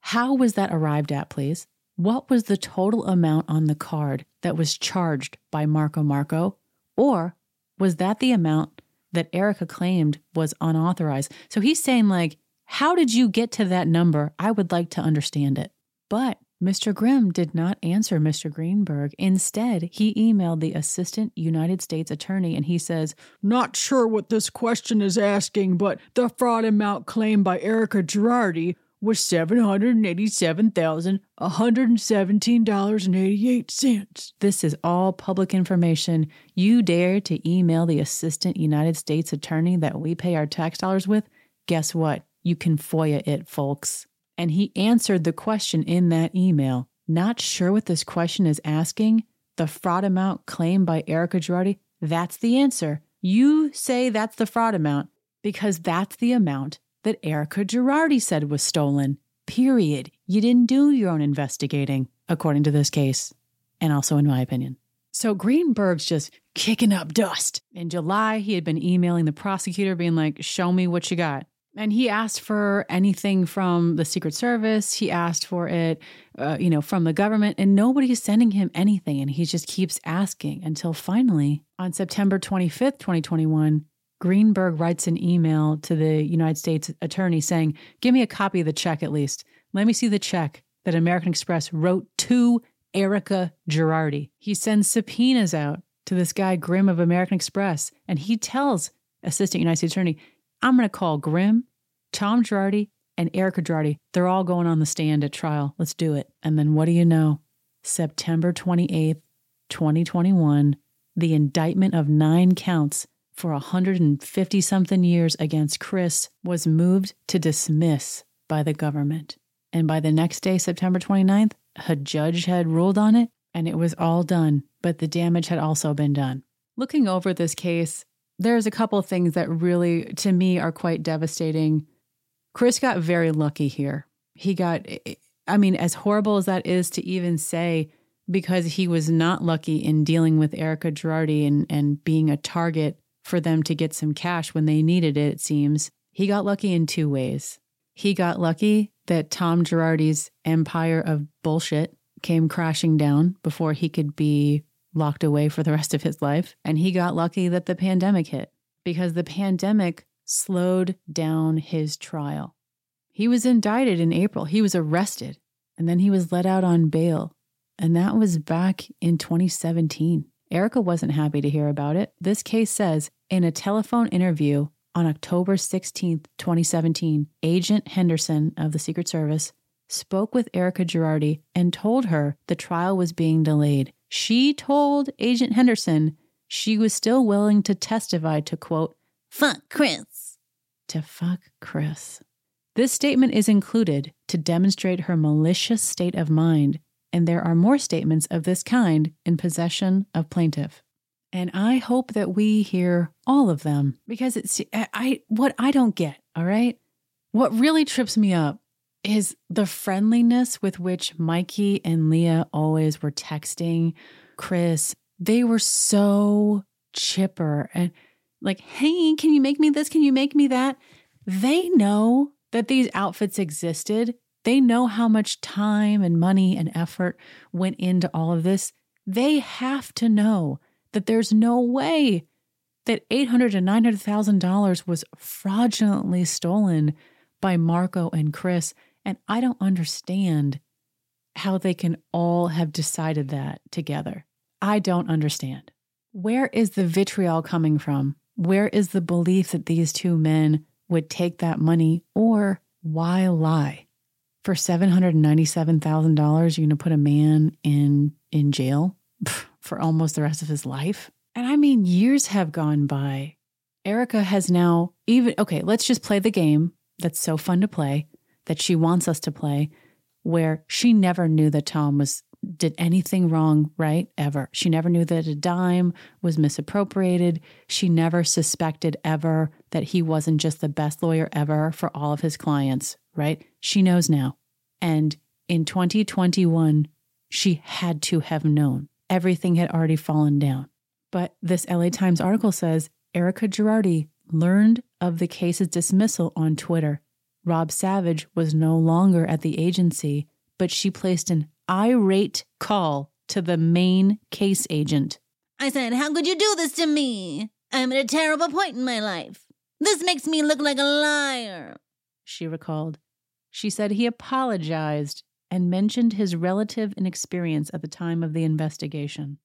how was that arrived at, please? What was the total amount on the card that was charged by Marco Marco? Or was that the amount that Erika claimed was unauthorized? So he's saying, like, how did you get to that number? I would like to understand it. But Mister Grimm did not answer Mister Greenberg. Instead, he emailed the assistant United States attorney, and he says, not sure what this question is asking, but the fraud amount claimed by Erika Girardi was seven hundred eighty-seven thousand one hundred seventeen dollars and eighty-eight cents. This is all public information. You dare to email the assistant United States attorney that we pay our tax dollars with? Guess what? You can FOIA it, folks. And he answered the question in that email. Not sure what this question is asking? The fraud amount claimed by Erika Girardi? That's the answer. You say that's the fraud amount because that's the amount that Erika Girardi said was stolen, period. You didn't do your own investigating, according to this case, and also in my opinion. So Greenberg's just kicking up dust. In July, he had been emailing the prosecutor, being like, show me what you got. And he asked for anything from the Secret Service. He asked for it, uh, you know, from the government, and nobody's sending him anything. And he just keeps asking until finally, on September twenty-fifth, twenty twenty-one, Greenberg writes an email to the United States attorney saying, give me a copy of the check at least. Let me see the check that American Express wrote to Erika Girardi. He sends subpoenas out to this guy, Grimm of American Express, and he tells Assistant United States Attorney, I'm going to call Grimm Tom Girardi and Erika Girardi, they're all going on the stand at trial. Let's do it. And then what do you know? September twenty-eighth, twenty twenty-one, the indictment of nine counts for one hundred fifty-something years against Chris was moved to dismiss by the government. And by the next day, September twenty-ninth, a judge had ruled on it, and it was all done. But the damage had also been done. Looking over this case, there's a couple of things that really, to me, are quite devastating. Chris got very lucky here. He got, I mean, as horrible as that is to even say, because he was not lucky in dealing with Erika Girardi and, and being a target for them to get some cash when they needed it, it seems. He got lucky in two ways. He got lucky that Tom Girardi's empire of bullshit came crashing down before he could be locked away for the rest of his life. And he got lucky that the pandemic hit, because the pandemic slowed down his trial. He was indicted in April. He was arrested, and then he was let out on bail. And that was back in twenty seventeen. Erika wasn't happy to hear about it. This case says, in a telephone interview on October sixteenth, twenty seventeen, Agent Henderson of the Secret Service spoke with Erika Girardi and told her the trial was being delayed. She told Agent Henderson she was still willing to testify to, quote, fuck Chris, to fuck Chris. This statement is included to demonstrate her malicious state of mind, and there are more statements of this kind in possession of plaintiff. And I hope that we hear all of them, because it's I what I don't get, all right? What really trips me up is the friendliness with which Mikey and Laia always were texting Chris. They were so chipper and like, hey, can you make me this? Can you make me that? They know that these outfits existed. They know how much time and money and effort went into all of this. They have to know that there's no way that eight hundred thousand dollars to nine hundred thousand dollars was fraudulently stolen by Marco and Chris. And I don't understand how they can all have decided that together. I don't understand. Where is the vitriol coming from? Where is the belief that these two men would take that money, or why lie? For seven hundred ninety-seven thousand dollars, you're going to put a man in in jail for almost the rest of his life? And I mean, years have gone by. Erika has now even, okay, let's just play the game that's so fun to play, that she wants us to play, where she never knew that Tom was did anything wrong, right? Ever. She never knew that a dime was misappropriated. She never suspected ever that he wasn't just the best lawyer ever for all of his clients, right? She knows now. And in twenty twenty-one, she had to have known. Everything had already fallen down. But this L A Times article says Erika Girardi learned of the case's dismissal on Twitter. Rob Savage was no longer at the agency, but she placed an irate call to the main case agent. I said, how could you do this to me? I'm at a terrible point in my life. This makes me look like a liar, she recalled. She said he apologized and mentioned his relative inexperience at the time of the investigation.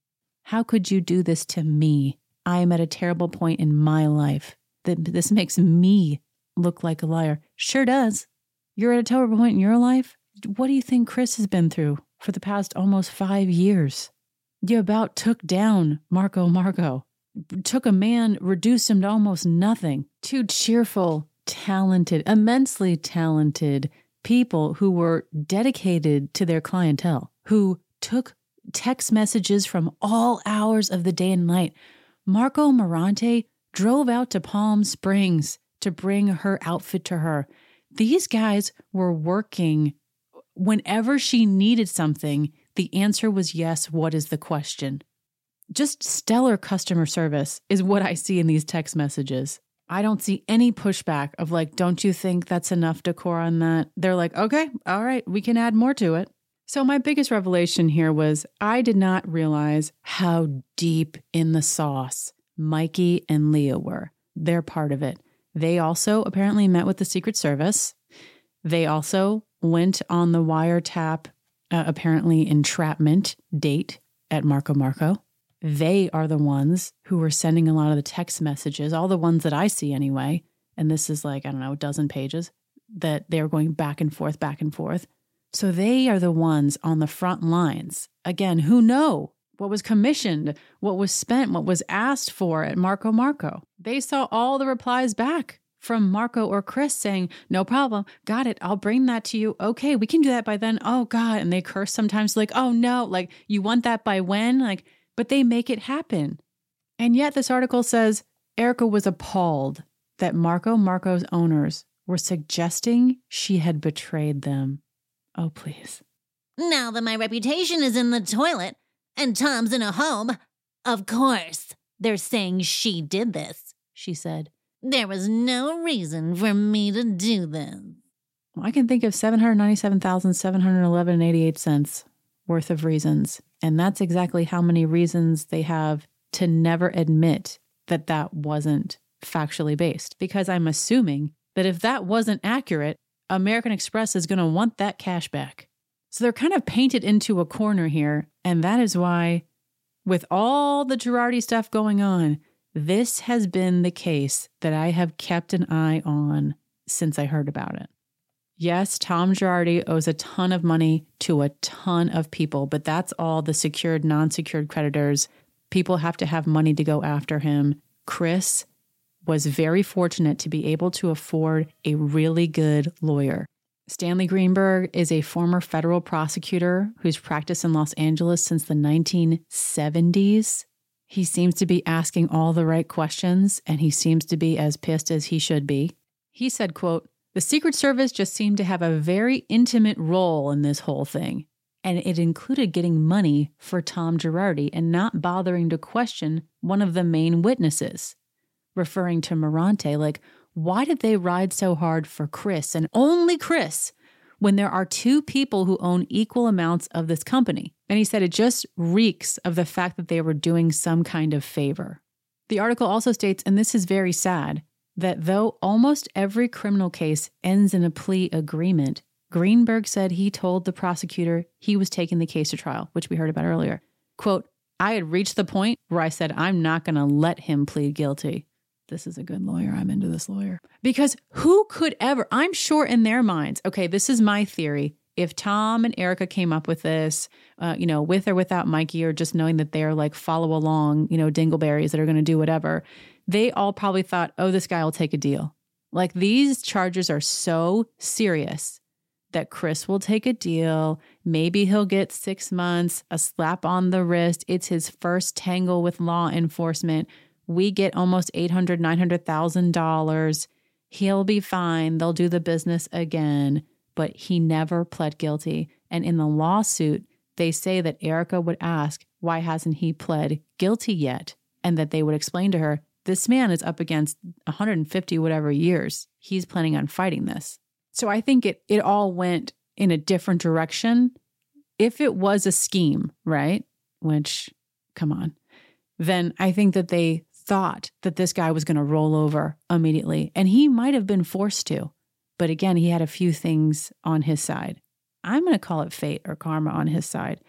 How could you do this to me? I am at a terrible point in my life. This makes me look like a liar. Sure does. You're at a terrible point in your life? What do you think Chris has been through for the past almost five years? You about took down Marco Marco. Took a man, reduced him to almost nothing. Two cheerful, talented, immensely talented people who were dedicated to their clientele, who took text messages from all hours of the day and night. Marco Morante drove out to Palm Springs to bring her outfit to her. These guys were working whenever she needed something. The answer was yes. What is the question? Just stellar customer service is what I see in these text messages. I don't see any pushback of like, don't you think that's enough decor on that? They're like, okay, all right, we can add more to it. So my biggest revelation here was I did not realize how deep in the sauce Mikey and Laia were. They're part of it. They also apparently met with the Secret Service. They also went on the wiretap, uh, apparently entrapment date at Marco Marco. They are the ones who were sending a lot of the text messages, all the ones that I see anyway. and this is like, I don't know, a dozen pages, that they're going back and forth, back and forth. So they are the ones on the front lines. Again, who know what was commissioned, what was spent, what was asked for at Marco Marco. They saw all the replies back from Marco or Chris saying, no problem, got it, I'll bring that to you. Okay, we can do that by then. Oh, God. And they curse sometimes like, oh, no, like, you want that by when? Like, but they make it happen. And yet this article says, Erika was appalled that Marco Marco's owners were suggesting she had betrayed them. Oh, please. Now that my reputation is in the toilet and Tom's in a home, of course they're saying she did this, she said. There was no reason for me to do this. Well, I can think of seven hundred ninety-seven thousand seven hundred eleven dollars and eighty-eight cents worth of reasons. And that's exactly how many reasons they have to never admit that that wasn't factually based. Because I'm assuming that if that wasn't accurate, American Express is going to want that cash back. So they're kind of painted into a corner here. And that is why, with all the Girardi stuff going on, this has been the case that I have kept an eye on since I heard about it. Yes, Tom Girardi owes a ton of money to a ton of people, but that's all the secured, non-secured creditors. People have to have money to go after him. Chris was very fortunate to be able to afford a really good lawyer. Stanley Greenberg is a former federal prosecutor who's practiced in Los Angeles since the nineteen seventies. He seems to be asking all the right questions, and he seems to be as pissed as he should be. He said, quote, the Secret Service just seemed to have a very intimate role in this whole thing, and it included getting money for Tom Girardi and not bothering to question one of the main witnesses. Referring to Morante, like, why did they ride so hard for Chris and only Chris when there are two people who own equal amounts of this company? And he said it just reeks of the fact that they were doing some kind of favor. The article also states, and this is very sad, that though almost every criminal case ends in a plea agreement, Greenberg said he told the prosecutor he was taking the case to trial, which we heard about earlier. Quote, I had reached the point where I said, I'm not going to let him plead guilty. This is a good lawyer. I'm into this lawyer. Because who could ever, I'm sure in their minds, okay, this is my theory. If Tom and Erika came up with this, uh, you know, with or without Mikey, or just knowing that they're like follow along, you know, dingleberries that are going to do whatever, they all probably thought, oh, this guy will take a deal. Like, these charges are so serious that Chris will take a deal. Maybe he'll get six months, a slap on the wrist. It's his first tangle with law enforcement. We get almost eight hundred thousand dollars, nine hundred thousand dollars. He'll be fine. They'll do the business again. But he never pled guilty. And in the lawsuit, they say that Erika would ask, why hasn't he pled guilty yet? And that they would explain to her, this man is up against one hundred fifty whatever years. He's planning on fighting this. So I think it it all went in a different direction. If it was a scheme, right? Which, come on. Then I think that they thought that this guy was going to roll over immediately. And he might have been forced to. But again, he had a few things on his side. I'm going to call it fate or karma on his side,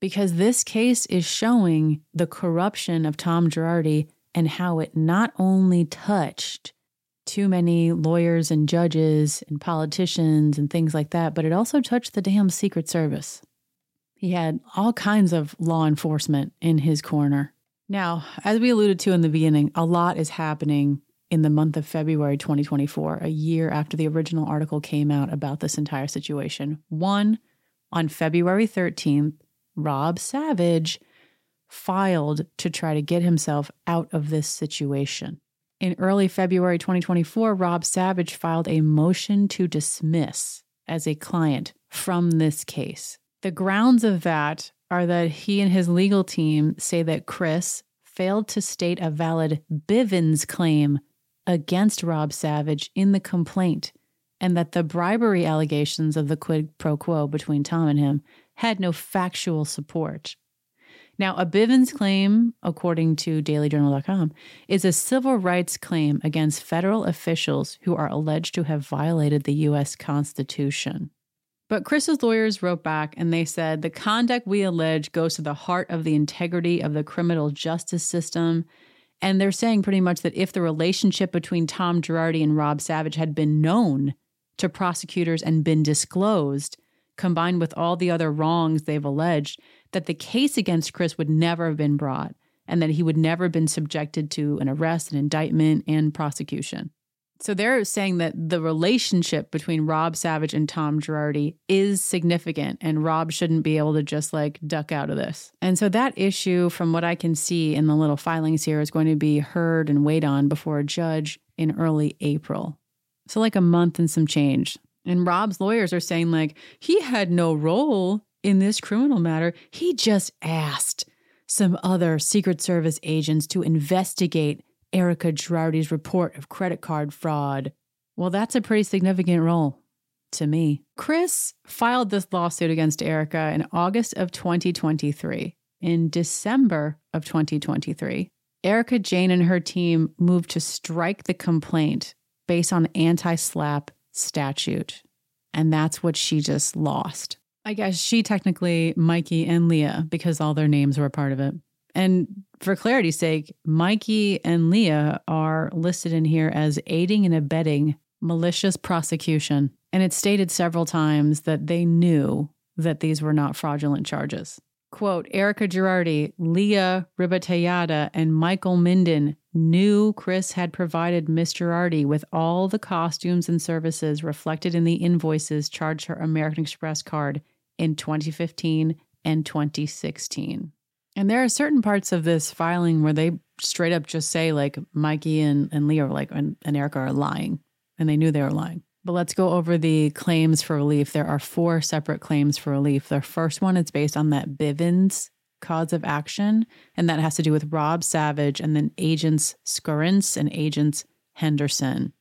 because this case is showing the corruption of Tom Girardi and how it not only touched too many lawyers and judges and politicians and things like that, but it also touched the damn Secret Service. He had all kinds of law enforcement in his corner. Now, as we alluded to in the beginning, a lot is happening in the month of February twenty twenty-four, a year after the original article came out about this entire situation. One, on February thirteenth, Rob Savage filed to try to get himself out of this situation. In early February twenty twenty-four, Rob Savage filed a motion to dismiss as a client from this case. The grounds of that are that he and his legal team say that Chris failed to state a valid Bivens claim against Rob Savage in the complaint, and that the bribery allegations of the quid pro quo between Tom and him had no factual support. Now, a Bivens claim, according to Daily Journal dot com, is a civil rights claim against federal officials who are alleged to have violated the U S Constitution. But Chris's lawyers wrote back and they said, the conduct we allege goes to the heart of the integrity of the criminal justice system And they're saying pretty much that if the relationship between Tom Girardi and Rob Savage had been known to prosecutors and been disclosed, combined with all the other wrongs they've alleged, that the case against Chris would never have been brought and that he would never have been subjected to an arrest, an indictment, and prosecution. So they're saying that the relationship between Rob Savage and Tom Girardi is significant and Rob shouldn't be able to just like duck out of this. And so that issue, from what I can see in the little filings here, is going to be heard and weighed on before a judge in early April. So like a month and some change. And Rob's lawyers are saying like, he had no role in this criminal matter. He just asked some other Secret Service agents to investigate Erika Girardi's report of credit card fraud. Well, that's a pretty significant role to me. Chris filed this lawsuit against Erika in August of twenty twenty-three. In December of twenty twenty-three, Erika Jayne and her team moved to strike the complaint based on anti-SLAPP statute. And that's what she just lost. I guess she technically, Mikey and Laia, because all their names were a part of it. And for clarity's sake, Mikey and Laia are listed in here as aiding and abetting malicious prosecution. And it's stated several times that they knew that these were not fraudulent charges. Quote, Erika Girardi, Laia Ribatayada, and Michael Minden knew Chris had provided Miss Girardi with all the costumes and services reflected in the invoices charged her American Express card in twenty fifteen and twenty sixteen. And there are certain parts of this filing where they straight up just say, like, Mikey and, and Laia are like, and, and Erika are lying. And they knew they were lying. But let's go over the claims for relief. There are four separate claims for relief. The first one is based on that Bivens cause of action. And that has to do with Rob Savage and then agents Skurrence and agents Henderson,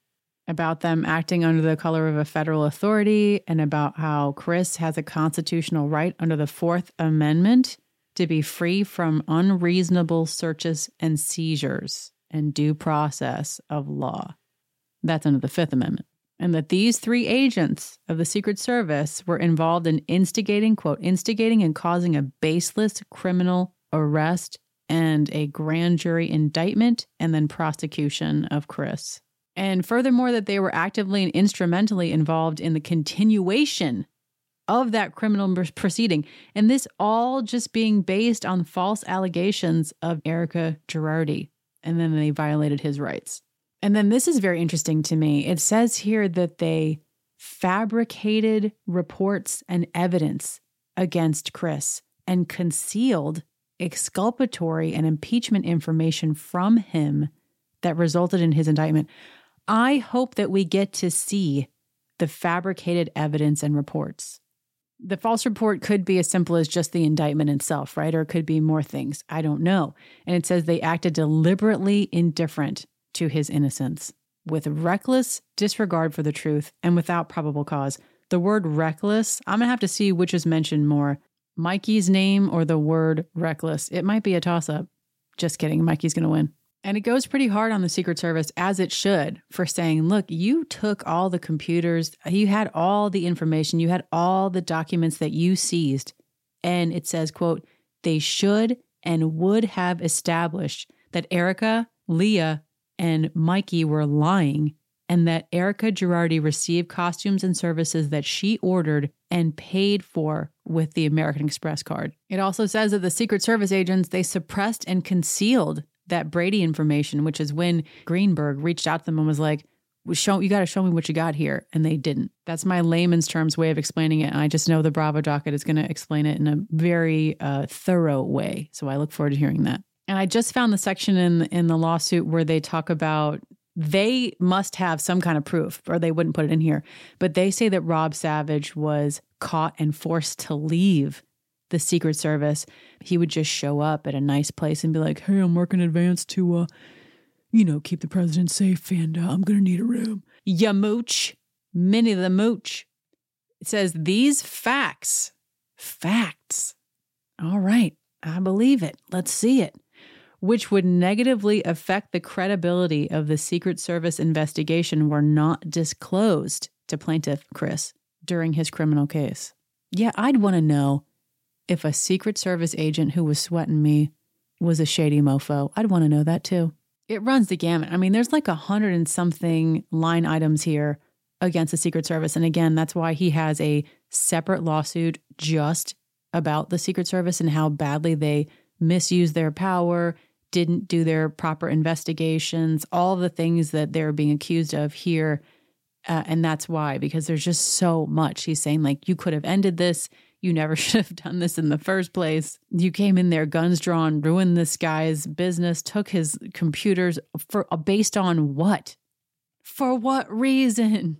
about them acting under the color of a federal authority and about how Chris has a constitutional right under the Fourth Amendment to be free from unreasonable searches and seizures and due process of law. That's under the Fifth Amendment. And that these three agents of the Secret Service were involved in instigating, quote, instigating and causing a baseless criminal arrest and a grand jury indictment and then prosecution of Chris. And furthermore, that they were actively and instrumentally involved in the continuation of that criminal proceeding. And this all just being based on false allegations of Erika Girardi. And then they violated his rights. And then this is very interesting to me. It says here that they fabricated reports and evidence against Chris and concealed exculpatory and impeachment information from him that resulted in his indictment. I hope that we get to see the fabricated evidence and reports. The false report could be as simple as just the indictment itself, right? Or it could be more things. I don't know. And it says they acted deliberately indifferent to his innocence with reckless disregard for the truth and without probable cause. The word reckless, I'm going to have to see which is mentioned more, Mikey's name or the word reckless. It might be a toss-up. Just kidding. Mikey's going to win. And it goes pretty hard on the Secret Service, as it should, for saying, look, you took all the computers, you had all the information, you had all the documents that you seized. And it says, quote, they should and would have established that Erika, Laia, and Mikey were lying and that Erika Girardi received costumes and services that she ordered and paid for with the American Express card. It also says that the Secret Service agents, they suppressed and concealed that Brady information, which is when Greenberg reached out to them and was like, show, you got to show me what you got here. And they didn't. That's my layman's terms way of explaining it. And I just know the Bravo docket is going to explain it in a very uh, thorough way. So I look forward to hearing that. And I just found the section in, in the lawsuit where they talk about they must have some kind of proof or they wouldn't put it in here. But they say that Rob Savage was caught and forced to leave the Secret Service. He would just show up at a nice place and be like, hey, I'm working in advance to, uh, you know, keep the president safe and uh, I'm going to need a room. Ya mooch. Minnie the mooch. It says these facts, facts. All right. I believe it. Let's see it. Which would negatively affect the credibility of the Secret Service investigation were not disclosed to plaintiff Chris during his criminal case. Yeah, I'd want to know if a Secret Service agent who was sweating me was a shady mofo. I'd want to know that too. It runs the gamut. I mean, there's like a hundred and something line items here against the Secret Service. And again, that's why he has a separate lawsuit just about the Secret Service and how badly they misused their power, didn't do their proper investigations, all the things that they're being accused of here. Uh, and that's why, because there's just so much. He's saying, like, you could have ended this. You never should have done this in the first place. You came in there, guns drawn, ruined this guy's business, took his computers for uh, based on what? For what reason?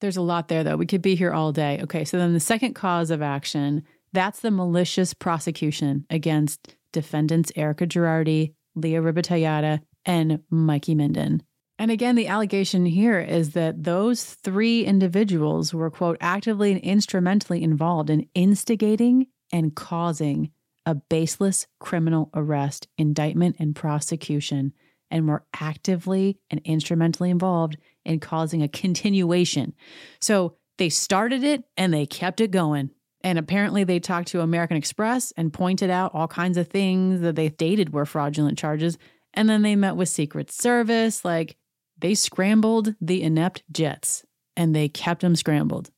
There's a lot there, though. We could be here all day. Okay, so then the second cause of action, that's the malicious prosecution against defendants Erika Girardi, Leah Ribataillata, and Mikey Minden. And again, the allegation here is that those three individuals were, quote, actively and instrumentally involved in instigating and causing a baseless criminal arrest, indictment, and prosecution, and were actively and instrumentally involved in causing a continuation. So they started it and they kept it going. And apparently they talked to American Express and pointed out all kinds of things that they stated were fraudulent charges. And then they met with Secret Service, like, they scrambled the inept jets, and they kept them scrambled.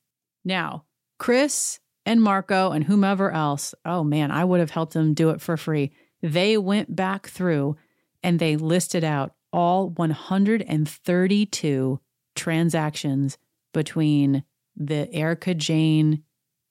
Now, Chris and Marco and whomever else, oh man, I would have helped them do it for free. They went back through and they listed out all one hundred thirty-two transactions between the Erika Jayne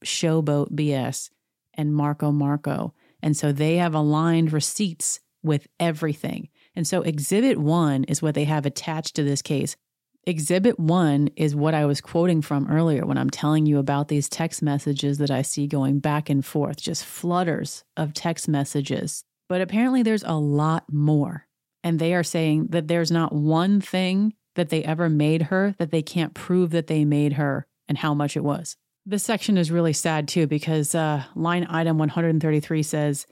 showboat B S and Marco Marco. And so they have aligned receipts with everything. And so Exhibit One is what they have attached to this case. Exhibit One is what I was quoting from earlier when I'm telling you about these text messages that I see going back and forth, just flutters of text messages. But apparently there's a lot more. And they are saying that there's not one thing that they ever made her that they can't prove that they made her and how much it was. This section is really sad too, because uh, line item one hundred thirty-three says,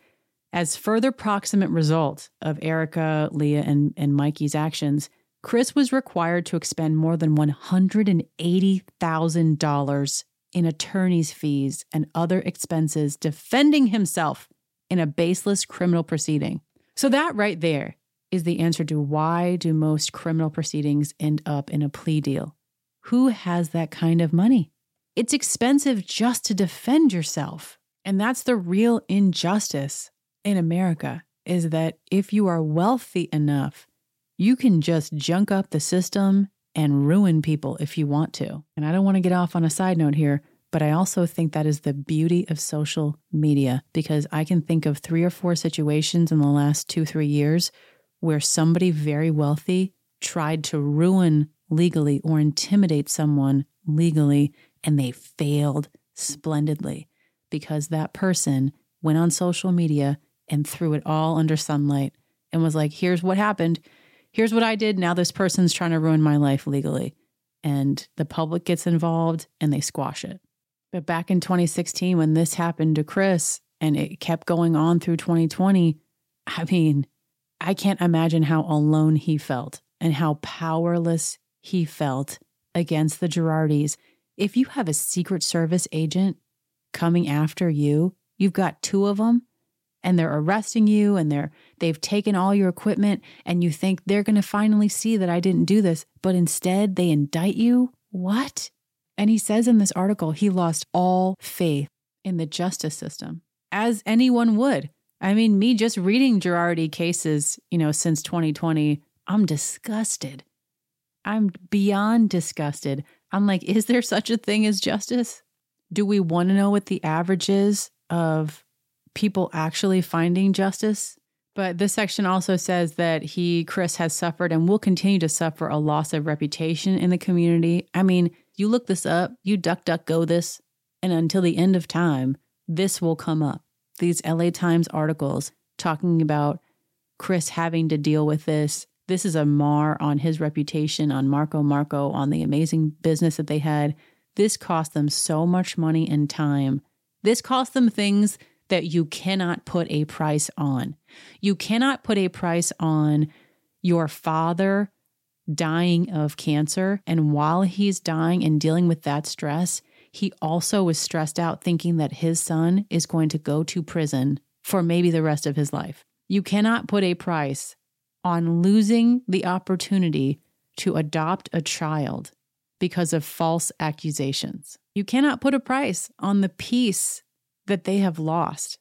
as further proximate result of Erika, Leah, and, and Mikey's actions, Chris was required to expend more than one hundred eighty thousand dollars in attorney's fees and other expenses defending himself in a baseless criminal proceeding. So that right there is the answer to why do most criminal proceedings end up in a plea deal? Who has that kind of money? It's expensive just to defend yourself. And that's the real injustice in America, is that if you are wealthy enough, you can just junk up the system and ruin people if you want to. And I don't want to get off on a side note here, but I also think that is the beauty of social media, because I can think of three or four situations in the last two, three years where somebody very wealthy tried to ruin legally or intimidate someone legally, and they failed splendidly because that person went on social media and threw it all under sunlight and was like, here's what happened. Here's what I did. Now this person's trying to ruin my life legally. And the public gets involved and they squash it. But back in twenty sixteen, when this happened to Chris and it kept going on through twenty twenty, I mean, I can't imagine how alone he felt and how powerless he felt against the Girardis. If you have a Secret Service agent coming after you, you've got two of them, and they're arresting you, and they're they've taken all your equipment, and you think they're going to finally see that I didn't do this, but instead they indict you? What? And he says in this article, he lost all faith in the justice system, as anyone would. I mean, me just reading Girardi cases, you know, since twenty twenty, I'm disgusted. I'm beyond disgusted. I'm like, is there such a thing as justice? Do we want to know what the average is of people actually finding justice? But this section also says that he, Chris, has suffered and will continue to suffer a loss of reputation in the community. I mean, you look this up, you duck, duck, go this, and until the end of time, this will come up. These L A Times articles talking about Chris having to deal with this. This is a mar on his reputation, on Marco Marco, on the amazing business that they had. This cost them so much money and time. This costs them things that you cannot put a price on. You cannot put a price on your father dying of cancer. And while he's dying and dealing with that stress, he also was stressed out thinking that his son is going to go to prison for maybe the rest of his life. You cannot put a price on losing the opportunity to adopt a child because of false accusations. You cannot put a price on the peace that they have lost,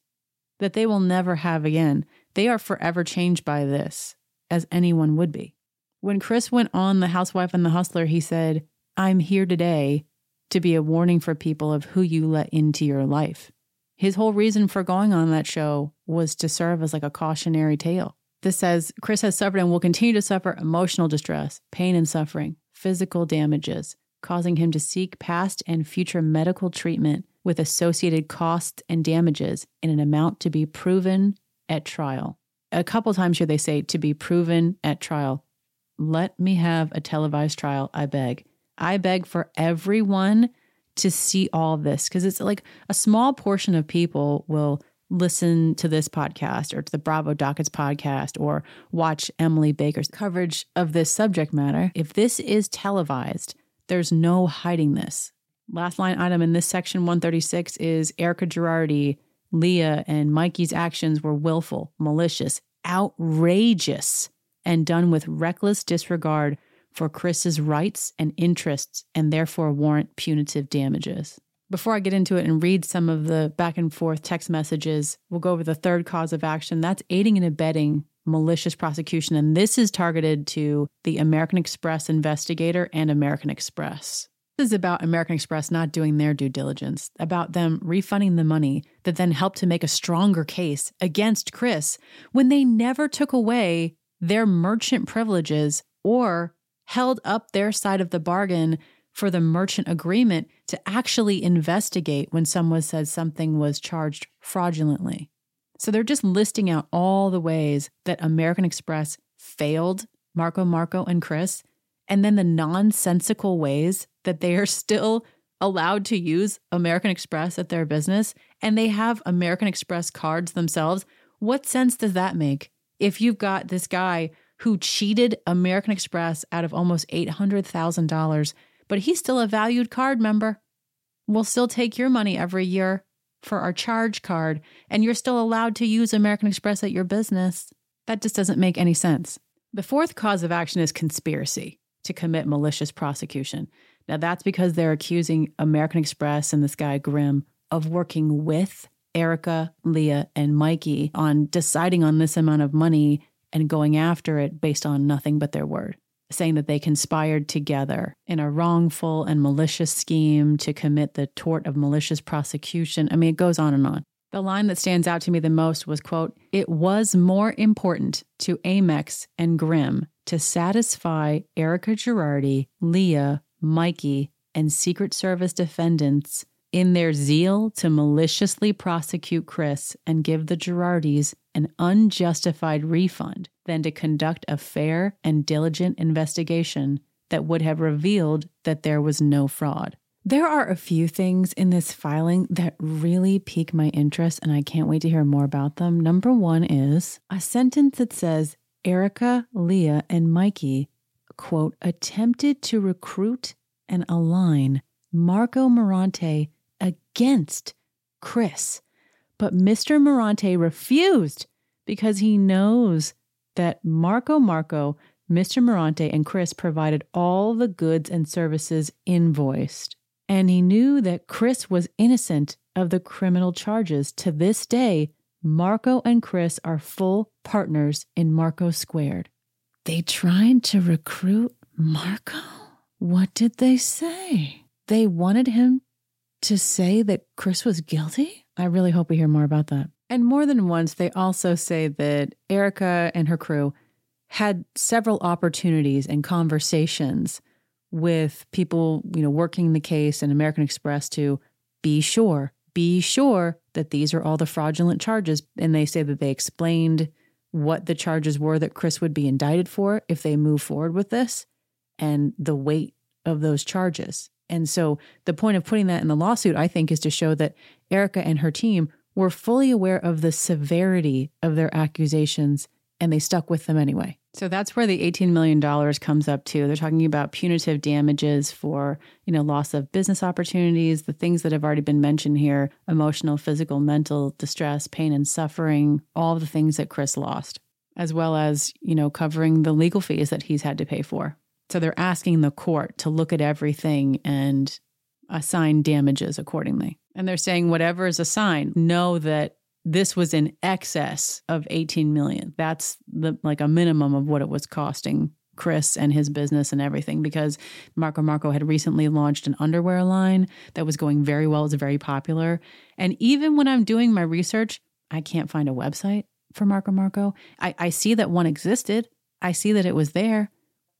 that they will never have again. They are forever changed by this, as anyone would be. When Chris went on The Housewife and the Hustler, he said, "I'm here today to be a warning for people of who you let into your life." His whole reason for going on that show was to serve as like a cautionary tale. This says, Chris has suffered and will continue to suffer emotional distress, pain and suffering, physical damages, causing him to seek past and future medical treatment with associated costs and damages in an amount to be proven at trial. A couple times here they say to be proven at trial. Let me have a televised trial, I beg. I beg for everyone to see all this, because it's like a small portion of people will listen to this podcast or to the Bravo Dockets podcast or watch Emily Baker's coverage of this subject matter. If this is televised, there's no hiding this. Last line item in this section one thirty-six is Erika Girardi, Laia, and Mikey's actions were willful, malicious, outrageous, and done with reckless disregard for Chris's rights and interests, and therefore warrant punitive damages. Before I get into it and read some of the back and forth text messages, we'll go over the third cause of action. That's aiding and abetting malicious prosecution. And this is targeted to the American Express investigator and American Express. This is about American Express not doing their due diligence, about them refunding the money that then helped to make a stronger case against Chris when they never took away their merchant privileges or held up their side of the bargain for the merchant agreement to actually investigate when someone says something was charged fraudulently. So they're just listing out all the ways that American Express failed Marco Marco and Chris, and then the nonsensical ways that they are still allowed to use American Express at their business, and they have American Express cards themselves. What sense does that make? If you've got this guy who cheated American Express out of almost eight hundred thousand dollars, but he's still a valued card member. We'll still take your money every year for our charge card, and you're still allowed to use American Express at your business. That just doesn't make any sense. The fourth cause of action is conspiracy to commit malicious prosecution. Now, that's because they're accusing American Express and this guy Grimm of working with Erika, Laia, and Mikey on deciding on this amount of money and going after it based on nothing but their word, saying that they conspired together in a wrongful and malicious scheme to commit the tort of malicious prosecution. I mean, it goes on and on. The line that stands out to me the most was, quote, "It was more important to Amex and Grimm to satisfy Erika Girardi, Laia, Mikey, and Secret Service defendants in their zeal to maliciously prosecute Chris and give the Girardis an unjustified refund than to conduct a fair and diligent investigation that would have revealed that there was no fraud." There are a few things in this filing that really pique my interest, and I can't wait to hear more about them. Number one is a sentence that says Erika, Laia, and Mikey, quote, "attempted to recruit and align Marco Morante against Chris, but Mister Morante refused because he knows that Marco Marco, Mister Morante, and Chris provided all the goods and services invoiced. And he knew that Chris was innocent of the criminal charges. To this day, Marco and Chris are full partners in Marco Squared." They tried to recruit Marco? What did they say? They wanted him to say that Chris was guilty? I really hope we hear more about that. And more than once, they also say that Erika and her crew had several opportunities and conversations with people, you know, working the case and American Express to be sure, be sure that these are all the fraudulent charges. And they say that they explained what the charges were that Chris would be indicted for if they move forward with this and the weight of those charges. And so the point of putting that in the lawsuit, I think, is to show that Erika and her team were fully aware of the severity of their accusations, and they stuck with them anyway. So that's where the eighteen million dollars comes up to. They're talking about punitive damages for, you know, loss of business opportunities, the things that have already been mentioned here, emotional, physical, mental distress, pain and suffering, all the things that Chris lost. as well as, you know, covering the legal fees that he's had to pay for. So they're asking the court to look at everything and assign damages accordingly. And they're saying whatever is assigned, know that this was in excess of eighteen million dollars. That's the like a minimum of what it was costing Chris and his business and everything, because Marco Marco had recently launched an underwear line that was going very well. It was very popular. And even when I'm doing my research, I can't find a website for Marco Marco. I, I see that one existed. I see that it was there.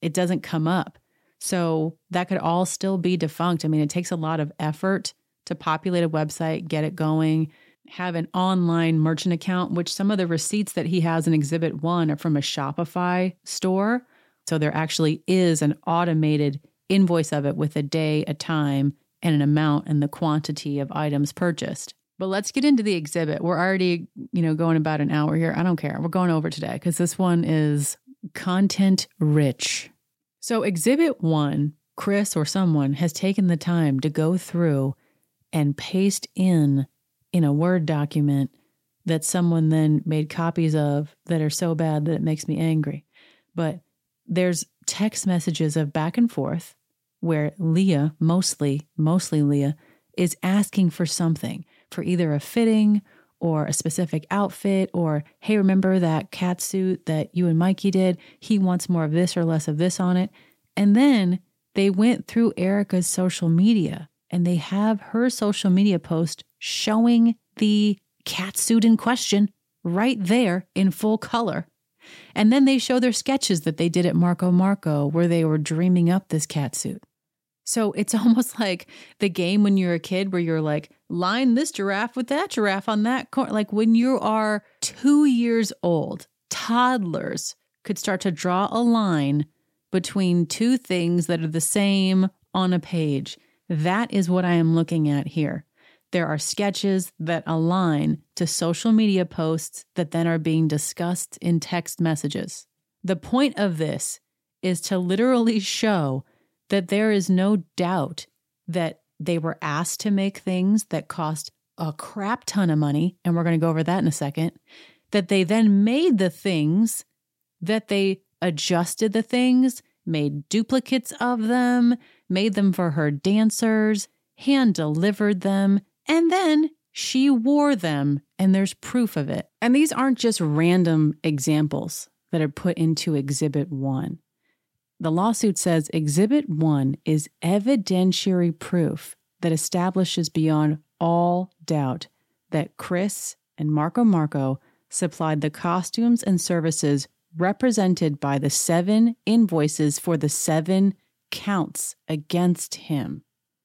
It doesn't come up. So that could all still be defunct. I mean, it takes a lot of effort to populate a website, get it going, have an online merchant account, which some of the receipts that he has in Exhibit One are from a Shopify store. So there actually is an automated invoice of it with a day, a time, and an amount and the quantity of items purchased. But let's get into the exhibit. We're already, you know, going about an hour here. I don't care. We're going over today because this one is content rich. So Exhibit One, Chris or someone has taken the time to go through and paste in, in a Word document that someone then made copies of that are so bad that it makes me angry. But there's text messages of back and forth where Laia, mostly, mostly Laia, is asking for something, for either a fitting or a specific outfit or, hey, remember that cat suit that you and Mikey did? He wants more of this or less of this on it. And then they went through Erika's social media and they have her social media post showing the cat suit in question right there in full color. And then they show their sketches that they did at Marco Marco where they were dreaming up this catsuit. So it's almost like the game when you're a kid where you're like, line this giraffe with that giraffe on that corner. Like when you are two years old, toddlers could start to draw a line between two things that are the same on a page. That is what I am looking at here. There are sketches that align to social media posts that then are being discussed in text messages. The point of this is to literally show that there is no doubt that they were asked to make things that cost a crap ton of money, and we're going to go over that in a second, that they then made the things, that they adjusted the things, made duplicates of them, made them for her dancers, hand-delivered them, and then she wore them, and there's proof of it. And these aren't just random examples that are put into Exhibit One. The lawsuit says Exhibit One is evidentiary proof that establishes beyond all doubt that Chris and Marco Marco supplied the costumes and services represented by the seven invoices for the seven counts against him.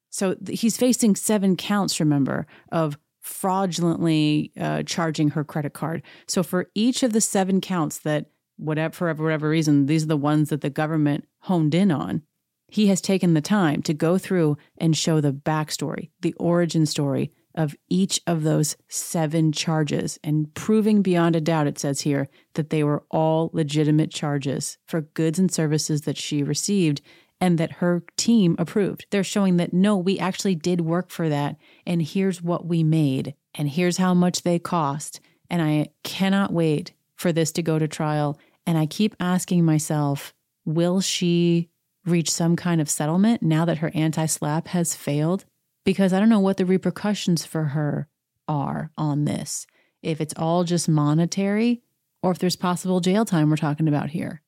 So he's facing seven counts, remember, of fraudulently uh, charging her credit card. So for each of the seven counts that, whatever, for whatever reason, these are the ones that the government honed in on, he has taken the time to go through and show the backstory, the origin story of each of those seven charges and proving beyond a doubt, it says here, that they were all legitimate charges for goods and services that she received and that her team approved. They're showing that, no, we actually did work for that, and here's what we made, and here's how much they cost, and I cannot wait for this to go to trial. And I keep asking myself, will she reach some kind of settlement now that her anti-SLAPP has failed? Because I don't know what the repercussions for her are on this, if it's all just monetary or if there's possible jail time we're talking about here.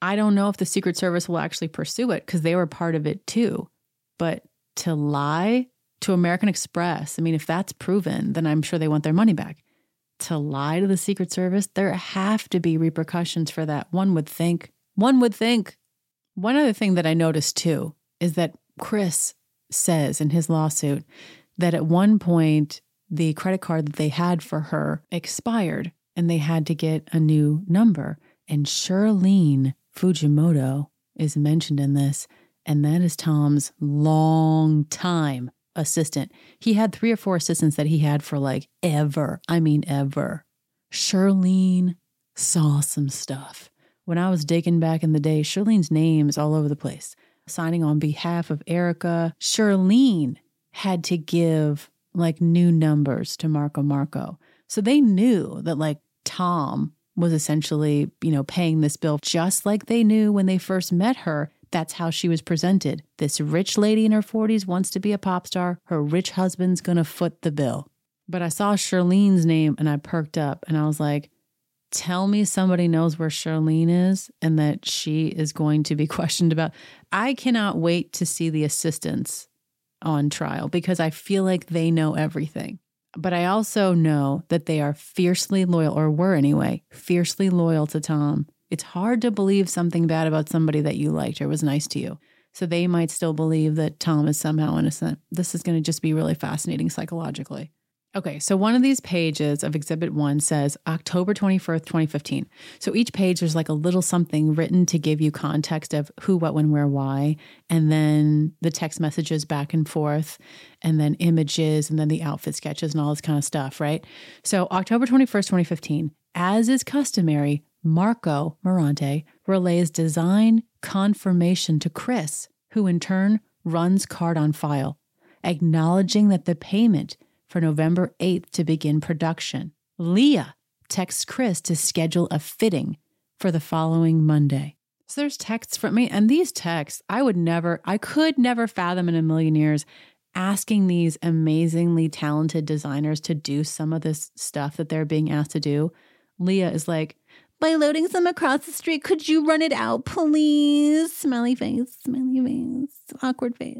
I don't know if the Secret Service will actually pursue it because they were part of it too. But to lie to American Express, I mean, if that's proven, then I'm sure they want their money back. To lie to the Secret Service, there have to be repercussions for that. One would think. One would think. One other thing that I noticed too is that Chris says in his lawsuit that at one point the credit card that they had for her expired and they had to get a new number. And Sherlene Fujimoto is mentioned in this, and that is Tom's long-time assistant. He had three or four assistants that he had for like ever. I mean, ever. Sherlene saw some stuff. When I was digging back in the day, Sherlene's name is all over the place. Signing on behalf of Erika, Sherlene had to give like new numbers to Marco Marco. So they knew that like Tom was essentially, you know, paying this bill just like they knew when they first met her. That's how she was presented. This rich lady in her forties wants to be a pop star. Her rich husband's going to foot the bill. But I saw Sherlene's name and I perked up and I was like, tell me somebody knows where Sherlene is and that she is going to be questioned about. I cannot wait to see the assistants on trial because I feel like they know everything. But I also know that they are fiercely loyal, or were anyway, fiercely loyal to Tom. It's hard to believe something bad about somebody that you liked or was nice to you. So they might still believe that Tom is somehow innocent. This is going to just be really fascinating psychologically. Okay, so one of these pages of Exhibit one says October twenty-first, twenty fifteen. So each page, there's like a little something written to give you context of who, what, when, where, why, and then the text messages back and forth, and then images, and then the outfit sketches and all this kind of stuff, right? So October twenty-first, twenty fifteen, as is customary, Marco Morante relays design confirmation to Chris, who in turn runs card on file, acknowledging that the payment for November eighth to begin production. Laia texts Chris to schedule a fitting for the following Monday. So there's texts from me, and these texts, I would never, I could never fathom in a million years asking these amazingly talented designers to do some of this stuff that they're being asked to do. Laia is like, by loading some across the street, could you run it out, please? Smiley face, smiley face, awkward face.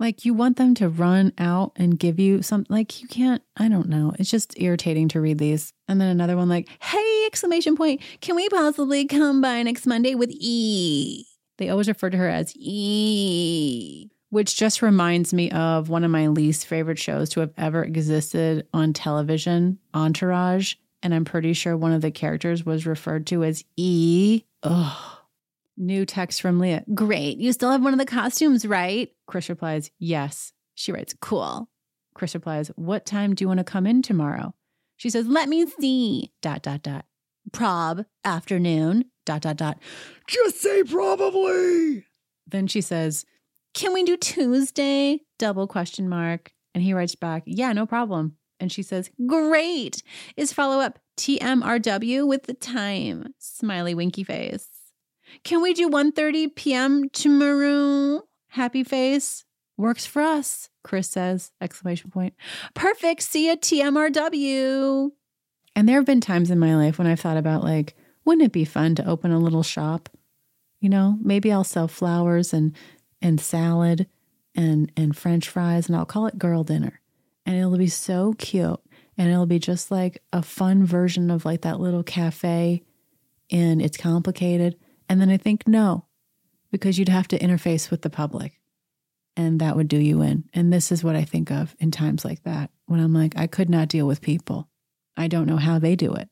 Like, you want them to run out and give you something. Like, you can't, I don't know. It's just irritating to read these. And then another one like, hey, exclamation point, can we possibly come by next Monday with E? They always refer to her as E, which just reminds me of one of my least favorite shows to have ever existed on television, Entourage. And I'm pretty sure one of the characters was referred to as E. Ugh. New text from Laia. Great. You still have one of the costumes, right? Chris replies, yes. She writes, cool. Chris replies, what time do you want to come in tomorrow? She says, let me see. Dot, dot, dot. Prob, afternoon. Dot, dot, dot. Just say probably. Then she says, can we do Tuesday? Double question mark. And he writes back, yeah, no problem. And she says, great. Is follow up T M R W with the time? Smiley winky face. Can we do one thirty p.m. tomorrow? Happy face. Works for us, Chris says, exclamation point. Perfect. See ya, T M R W. And there have been times in my life when I've thought about, like, wouldn't it be fun to open a little shop? You know, maybe I'll sell flowers and and salad and and French fries, and I'll call it Girl Dinner. And it'll be so cute. And it'll be just like a fun version of like that little cafe in It's Complicated. And then I think, no, because you'd have to interface with the public and that would do you in. And this is what I think of in times like that when I'm like, I could not deal with people. I don't know how they do it.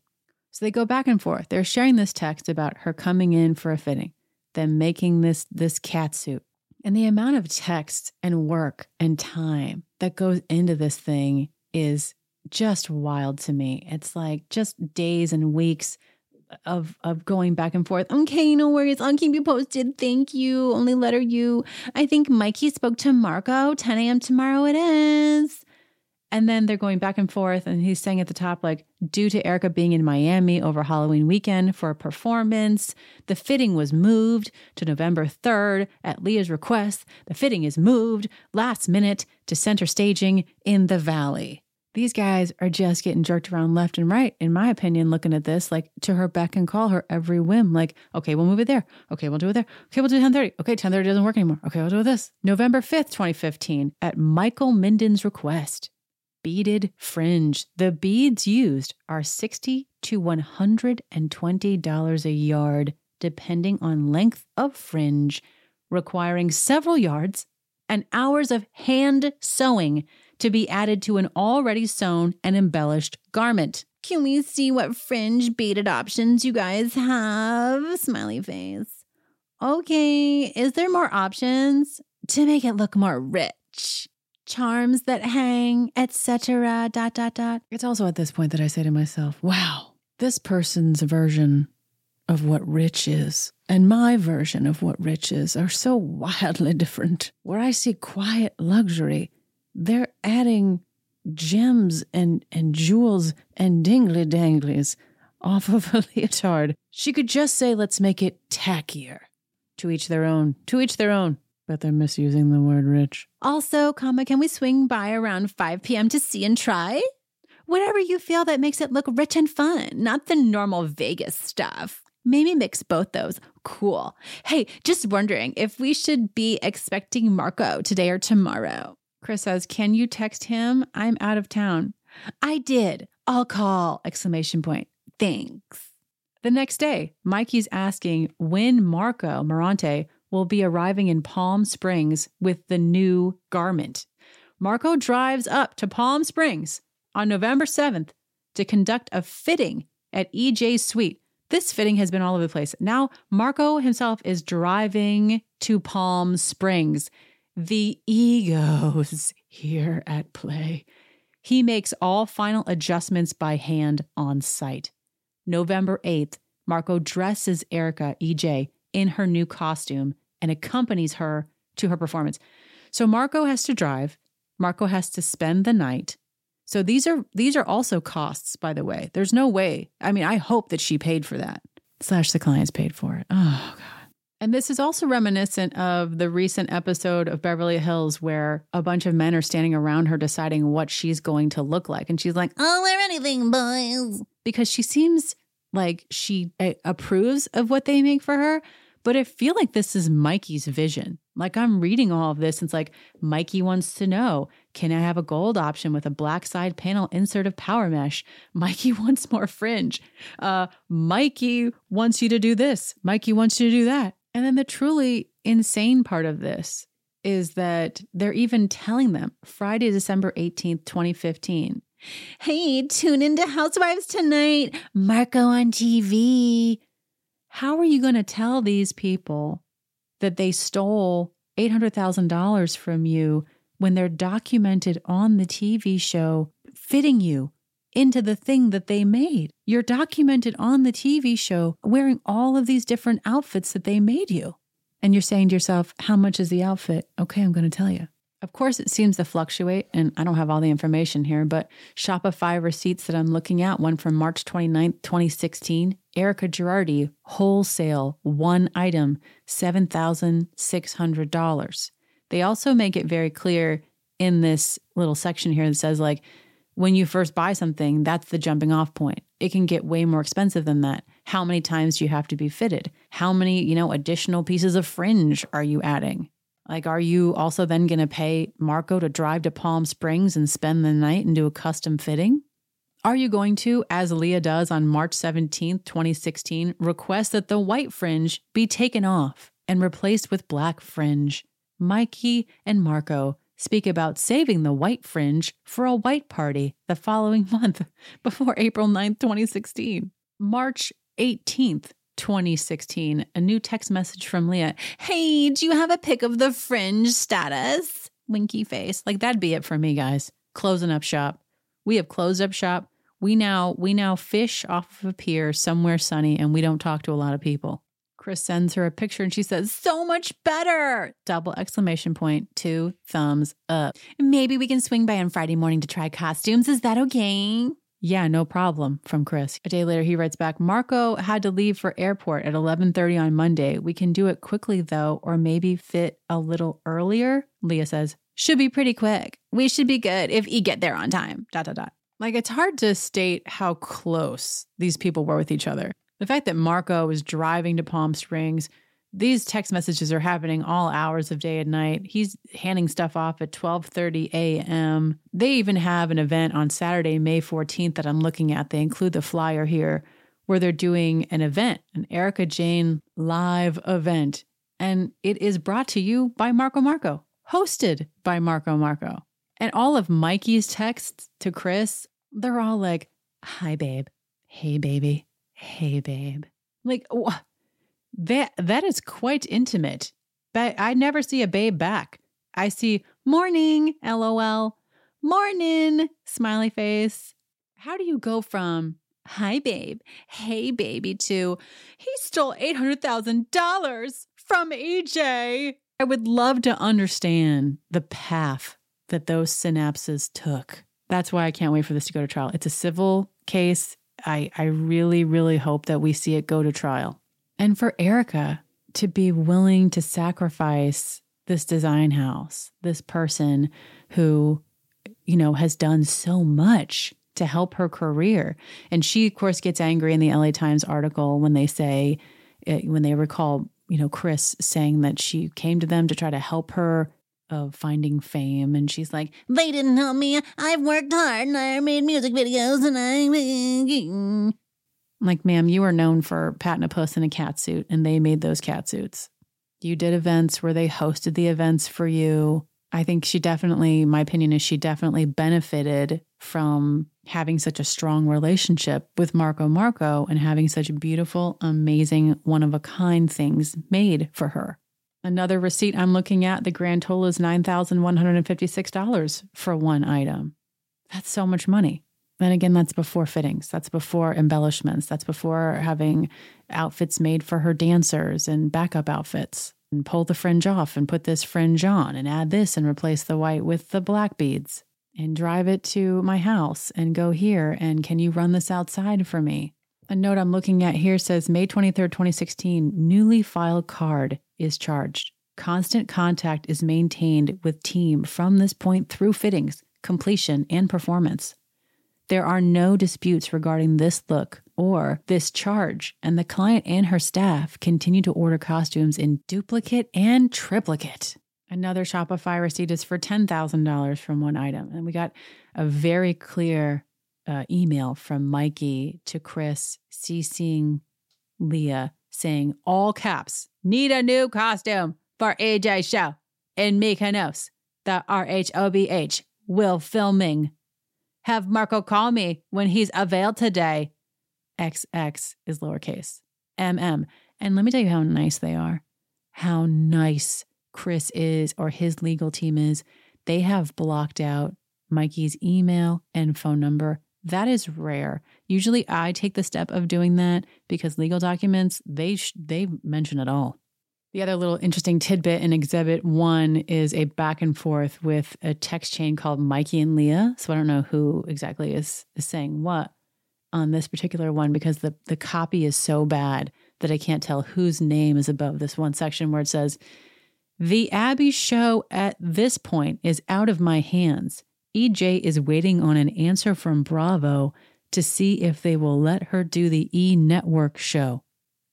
So they go back and forth. They're sharing this text about her coming in for a fitting, them making this, this catsuit. And the amount of text and work and time that goes into this thing is just wild to me. It's like just days and weeks of of going back and forth. Okay, no worries. I'll keep you posted. Thank you. Only letter U. I think Mikey spoke to Marco. ten a.m. tomorrow it is. And then they're going back and forth. And he's saying at the top, like, due to Erika being in Miami over Halloween weekend for a performance, the fitting was moved to November third at Leia's request. The fitting is moved last minute to center staging in the Valley. These guys are just getting jerked around left and right, in my opinion, looking at this, like, to her beck and call, her every whim. Like, okay, we'll move it there. Okay, we'll do it there. Okay, we'll do ten thirty. Okay, ten thirty doesn't work anymore. Okay, we'll do this. November fifth, twenty fifteen, at Michael Minden's request. Beaded fringe. The beads used are sixty to one hundred twenty dollars a yard, depending on length of fringe, requiring several yards and hours of hand sewing to be added to an already sewn and embellished garment. Can we see what fringe beaded options you guys have? Smiley face. Okay, is there more options? To make it look more rich. Charms that hang, et cetera. Dot, dot, dot. It's also at this point that I say to myself, wow, this person's version of what rich is and my version of what rich is are so wildly different. Where I see quiet luxury, they're adding gems and, and jewels and dingly danglies. off of a leotard. She could just say, let's make it tackier. To each their own. To each their own. But they're misusing the word rich. Also, comma, can we swing by around five p.m. to see and try? Whatever you feel that makes it look rich and fun, not the normal Vegas stuff. Maybe mix both those. Cool. Hey, just wondering if we should be expecting Marco today or tomorrow. Chris says, can you text him? I'm out of town. I did. I'll call! Exclamation point. Thanks. The next day, Mikey's asking when Marco Morante will be arriving in Palm Springs with the new garment. Marco drives up to Palm Springs on November seventh to conduct a fitting at E J's suite. This fitting has been all over the place. Now, Marco himself is driving to Palm Springs. The egos here at play. He makes all final adjustments by hand on site. November eighth, Marco dresses Erika, E J, in her new costume and accompanies her to her performance. So Marco has to drive. Marco has to spend the night. So these are these are also costs, by the way. There's no way. I mean, I hope that she paid for that. Slash the clients paid for it. Oh, God. And this is also reminiscent of the recent episode of Beverly Hills where a bunch of men are standing around her deciding what she's going to look like. And she's like, I'll wear anything, boys. Because she seems like she approves of what they make for her. But I feel like this is Mikey's vision. Like I'm reading all of this. And it's like, Mikey wants to know, can I have a gold option with a black side panel insert of power mesh? Mikey wants more fringe. Uh, Mikey wants you to do this. Mikey wants you to do that. And then the truly insane part of this is that they're even telling them Friday, December eighteenth, twenty fifteen. Hey, tune into Housewives tonight. Marco on T V. How are you going to tell these people that they stole eight hundred thousand dollars from you when they're documented on the T V show fitting you into the thing that they made? You're documented on the T V show wearing all of these different outfits that they made you. And you're saying to yourself, how much is the outfit? Okay, I'm going to tell you. Of course, it seems to fluctuate, and I don't have all the information here, but Shopify receipts that I'm looking at, one from March twenty-ninth, twenty sixteen, Erika Girardi, wholesale, one item, seven thousand six hundred dollars. They also make it very clear in this little section here that says, like, when you first buy something, that's the jumping off point. It can get way more expensive than that. How many times do you have to be fitted? How many, you know, additional pieces of fringe are you adding? Like, are you also then going to pay Marco to drive to Palm Springs and spend the night and do a custom fitting? Are you going to, as Laia does on March seventeenth, twenty sixteen, request that the white fringe be taken off and replaced with black fringe? Mikey and Marco speak about saving the white fringe for a white party the following month before April ninth, twenty sixteen. March eighteenth, twenty sixteen, a new text message from Laia. Hey, do you have a pic of the fringe status? Winky face. Like, that'd be it for me, guys. Closing up shop. We have closed up shop. We now, we now fish off of a pier somewhere sunny, and we don't talk to a lot of people. Chris sends her a picture and she says, so much better! Double exclamation point, two thumbs up. Maybe we can swing by on Friday morning to try costumes. Is that okay? Yeah, no problem, from Chris. A day later, he writes back, Marco had to leave for airport at eleven thirty on Monday. We can do it quickly, though, or maybe fit a little earlier. Laia says, should be pretty quick. We should be good if E get there on time. Dot, dot, dot. Like, it's hard to state how close these people were with each other. The fact that Marco is driving to Palm Springs, these text messages are happening all hours of day and night. He's handing stuff off at twelve thirty a.m. They even have an event on Saturday, May fourteenth that I'm looking at. They include the flyer here where they're doing an event, an Erika Jayne live event. And it is brought to you by Marco Marco, hosted by Marco Marco. And all of Mikey's texts to Chris, they're all like, hi, babe. Hey, baby. Hey, babe. Like, wh- that that is quite intimate. But I never see a babe back. I see morning, LOL, morning, smiley face. How do you go from hi, babe, hey, baby to he stole eight hundred thousand dollars from E J? I would love to understand the path that those synapses took. That's why I can't wait for this to go to trial. It's a civil case. I, I really, really hope that we see it go to trial. And for Erika to be willing to sacrifice this design house, this person who, you know, has done so much to help her career. And she, of course, gets angry in the L A Times article when they say, when they recall, you know, Chris saying that she came to them to try to help her of finding fame. And she's like, they didn't help me. I've worked hard and I made music videos and I... I'm like, ma'am, you are known for patting a puss in a catsuit, and they made those catsuits. You did events where they hosted the events for you. I think she definitely, my opinion is she definitely benefited from having such a strong relationship with Marco Marco and having such beautiful, amazing, one-of-a-kind things made for her. Another receipt I'm looking at, the grand total is nine thousand one hundred fifty-six dollars for one item. That's so much money. And again, that's before fittings. That's before embellishments. That's before having outfits made for her dancers and backup outfits and pull the fringe off and put this fringe on and add this and replace the white with the black beads and drive it to my house and go here. And can you run this outside for me? A note I'm looking at here says May twenty-third, twenty sixteen, newly filed card is charged. Constant contact is maintained with team from this point through fittings, completion, and performance. There are no disputes regarding this look or this charge, and the client and her staff continue to order costumes in duplicate and triplicate. Another Shopify receipt is for ten thousand dollars from one item. And we got a very clear uh, email from Mikey to Chris, CCing Laia, saying, all caps, need a new costume for A J show in Mykonos, the R H O B H, will filming. Have Marco call me when he's available today. X X is lowercase. M M. And let me tell you how nice they are. How nice Chris is, or his legal team is. They have blocked out Mikey's email and phone number. That is rare. Usually I take the step of doing that because legal documents, they sh- they mention it all. The other little interesting tidbit in Exhibit one is a back and forth with a text chain called Mikey and Laia. So I don't know who exactly is, is saying what on this particular one, because the, the copy is so bad that I can't tell whose name is above this one section where it says, the Abby show at this point is out of my hands. E J is waiting on an answer from Bravo to see if they will let her do the E! Network show.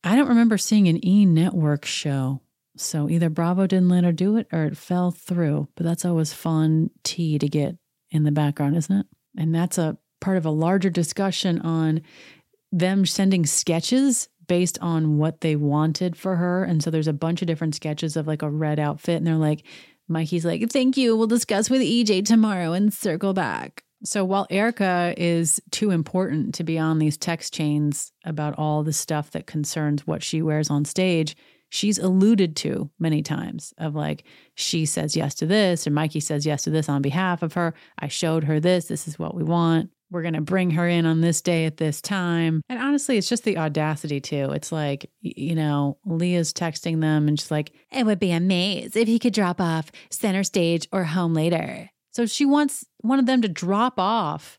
I don't remember seeing an E! Network show, so either Bravo didn't let her do it or it fell through, but that's always fun tea to get in the background, isn't it? And that's a part of a larger discussion on them sending sketches based on what they wanted for her, and so there's a bunch of different sketches of like a red outfit, and they're like, Mikey's like, thank you, we'll discuss with E J tomorrow and circle back. So while Erika is too important to be on these text chains about all the stuff that concerns what she wears on stage, she's alluded to many times of like, she says yes to this, or Mikey says yes to this on behalf of her. I showed her this. This is what we want. We're going to bring her in on this day at this time. And honestly, it's just the audacity too. It's like, you know, Leah's texting them and she's like, it would be amazing if he could drop off center stage or home later. So she wants one of them to drop off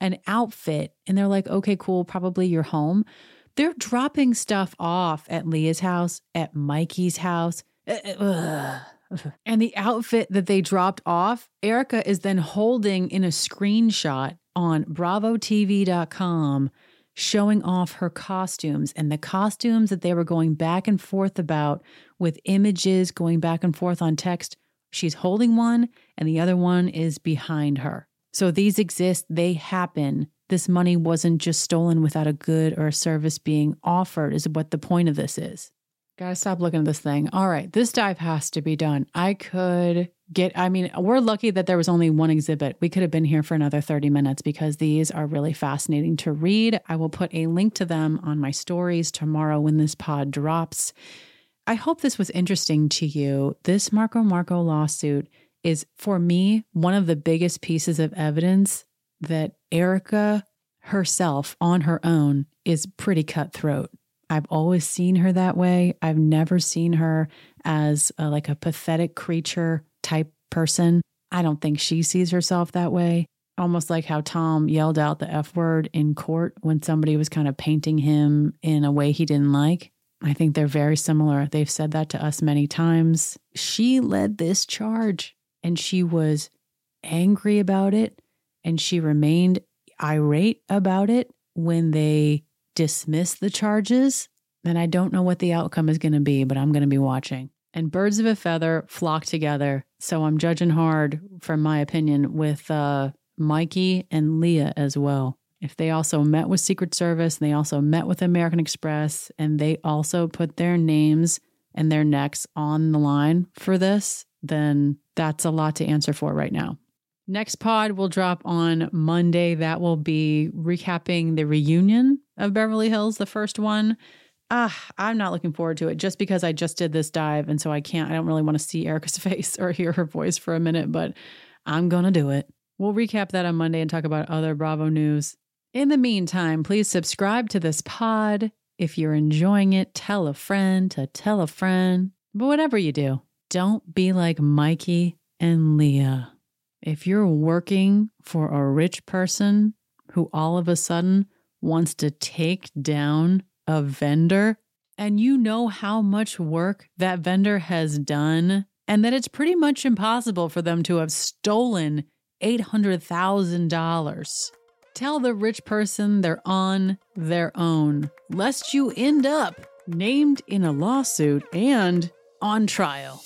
an outfit, and they're like, okay, cool, probably your home. They're dropping stuff off at Leah's house, at Mikey's house. And the outfit that they dropped off, Erika is then holding in a screenshot on bravo t v dot com, showing off her costumes, and the costumes that they were going back and forth about with images going back and forth on text. She's holding one and the other one is behind her. So these exist. They happen. This money wasn't just stolen without a good or a service being offered is what the point of this is. Gotta stop looking at this thing. All right, this dive has to be done. I could get, I mean, we're lucky that there was only one exhibit. We could have been here for another thirty minutes because these are really fascinating to read. I will put a link to them on my stories tomorrow when this pod drops. I hope this was interesting to you. This Marco Marco lawsuit is, for me, one of the biggest pieces of evidence that Erika herself on her own is pretty cutthroat. I've always seen her that way. I've never seen her as a, like a pathetic creature type person. I don't think she sees herself that way. almost like how Tom yelled out the F word in court when somebody was kind of painting him in a way he didn't like. I think they're very similar. They've said that to us many times. She led this charge and she was angry about it. And she remained irate about it when they dismissed the charges. And I don't know what the outcome is going to be, but I'm going to be watching. And birds of a feather flock together. So I'm judging hard, from my opinion, with uh, Mikey and Laia as well. If they also met with Secret Service, and they also met with American Express, and they also put their names and their necks on the line for this, then that's a lot to answer for right now. Next pod will drop on Monday. That will be recapping the reunion of Beverly Hills, the first one. Ah, I'm not looking forward to it just because I just did this dive. And so I can't, I don't really want to see Erika's face or hear her voice for a minute, but I'm going to do it. We'll recap that on Monday and talk about other Bravo news. In the meantime, please subscribe to this pod. If you're enjoying it, tell a friend to tell a friend. But whatever you do, don't be like Mikey and Laia. If you're working for a rich person who all of a sudden wants to take down a vendor, and you know how much work that vendor has done, and that it's pretty much impossible for them to have stolen eight hundred thousand dollars. Tell the rich person they're on their own, lest you end up named in a lawsuit and on trial.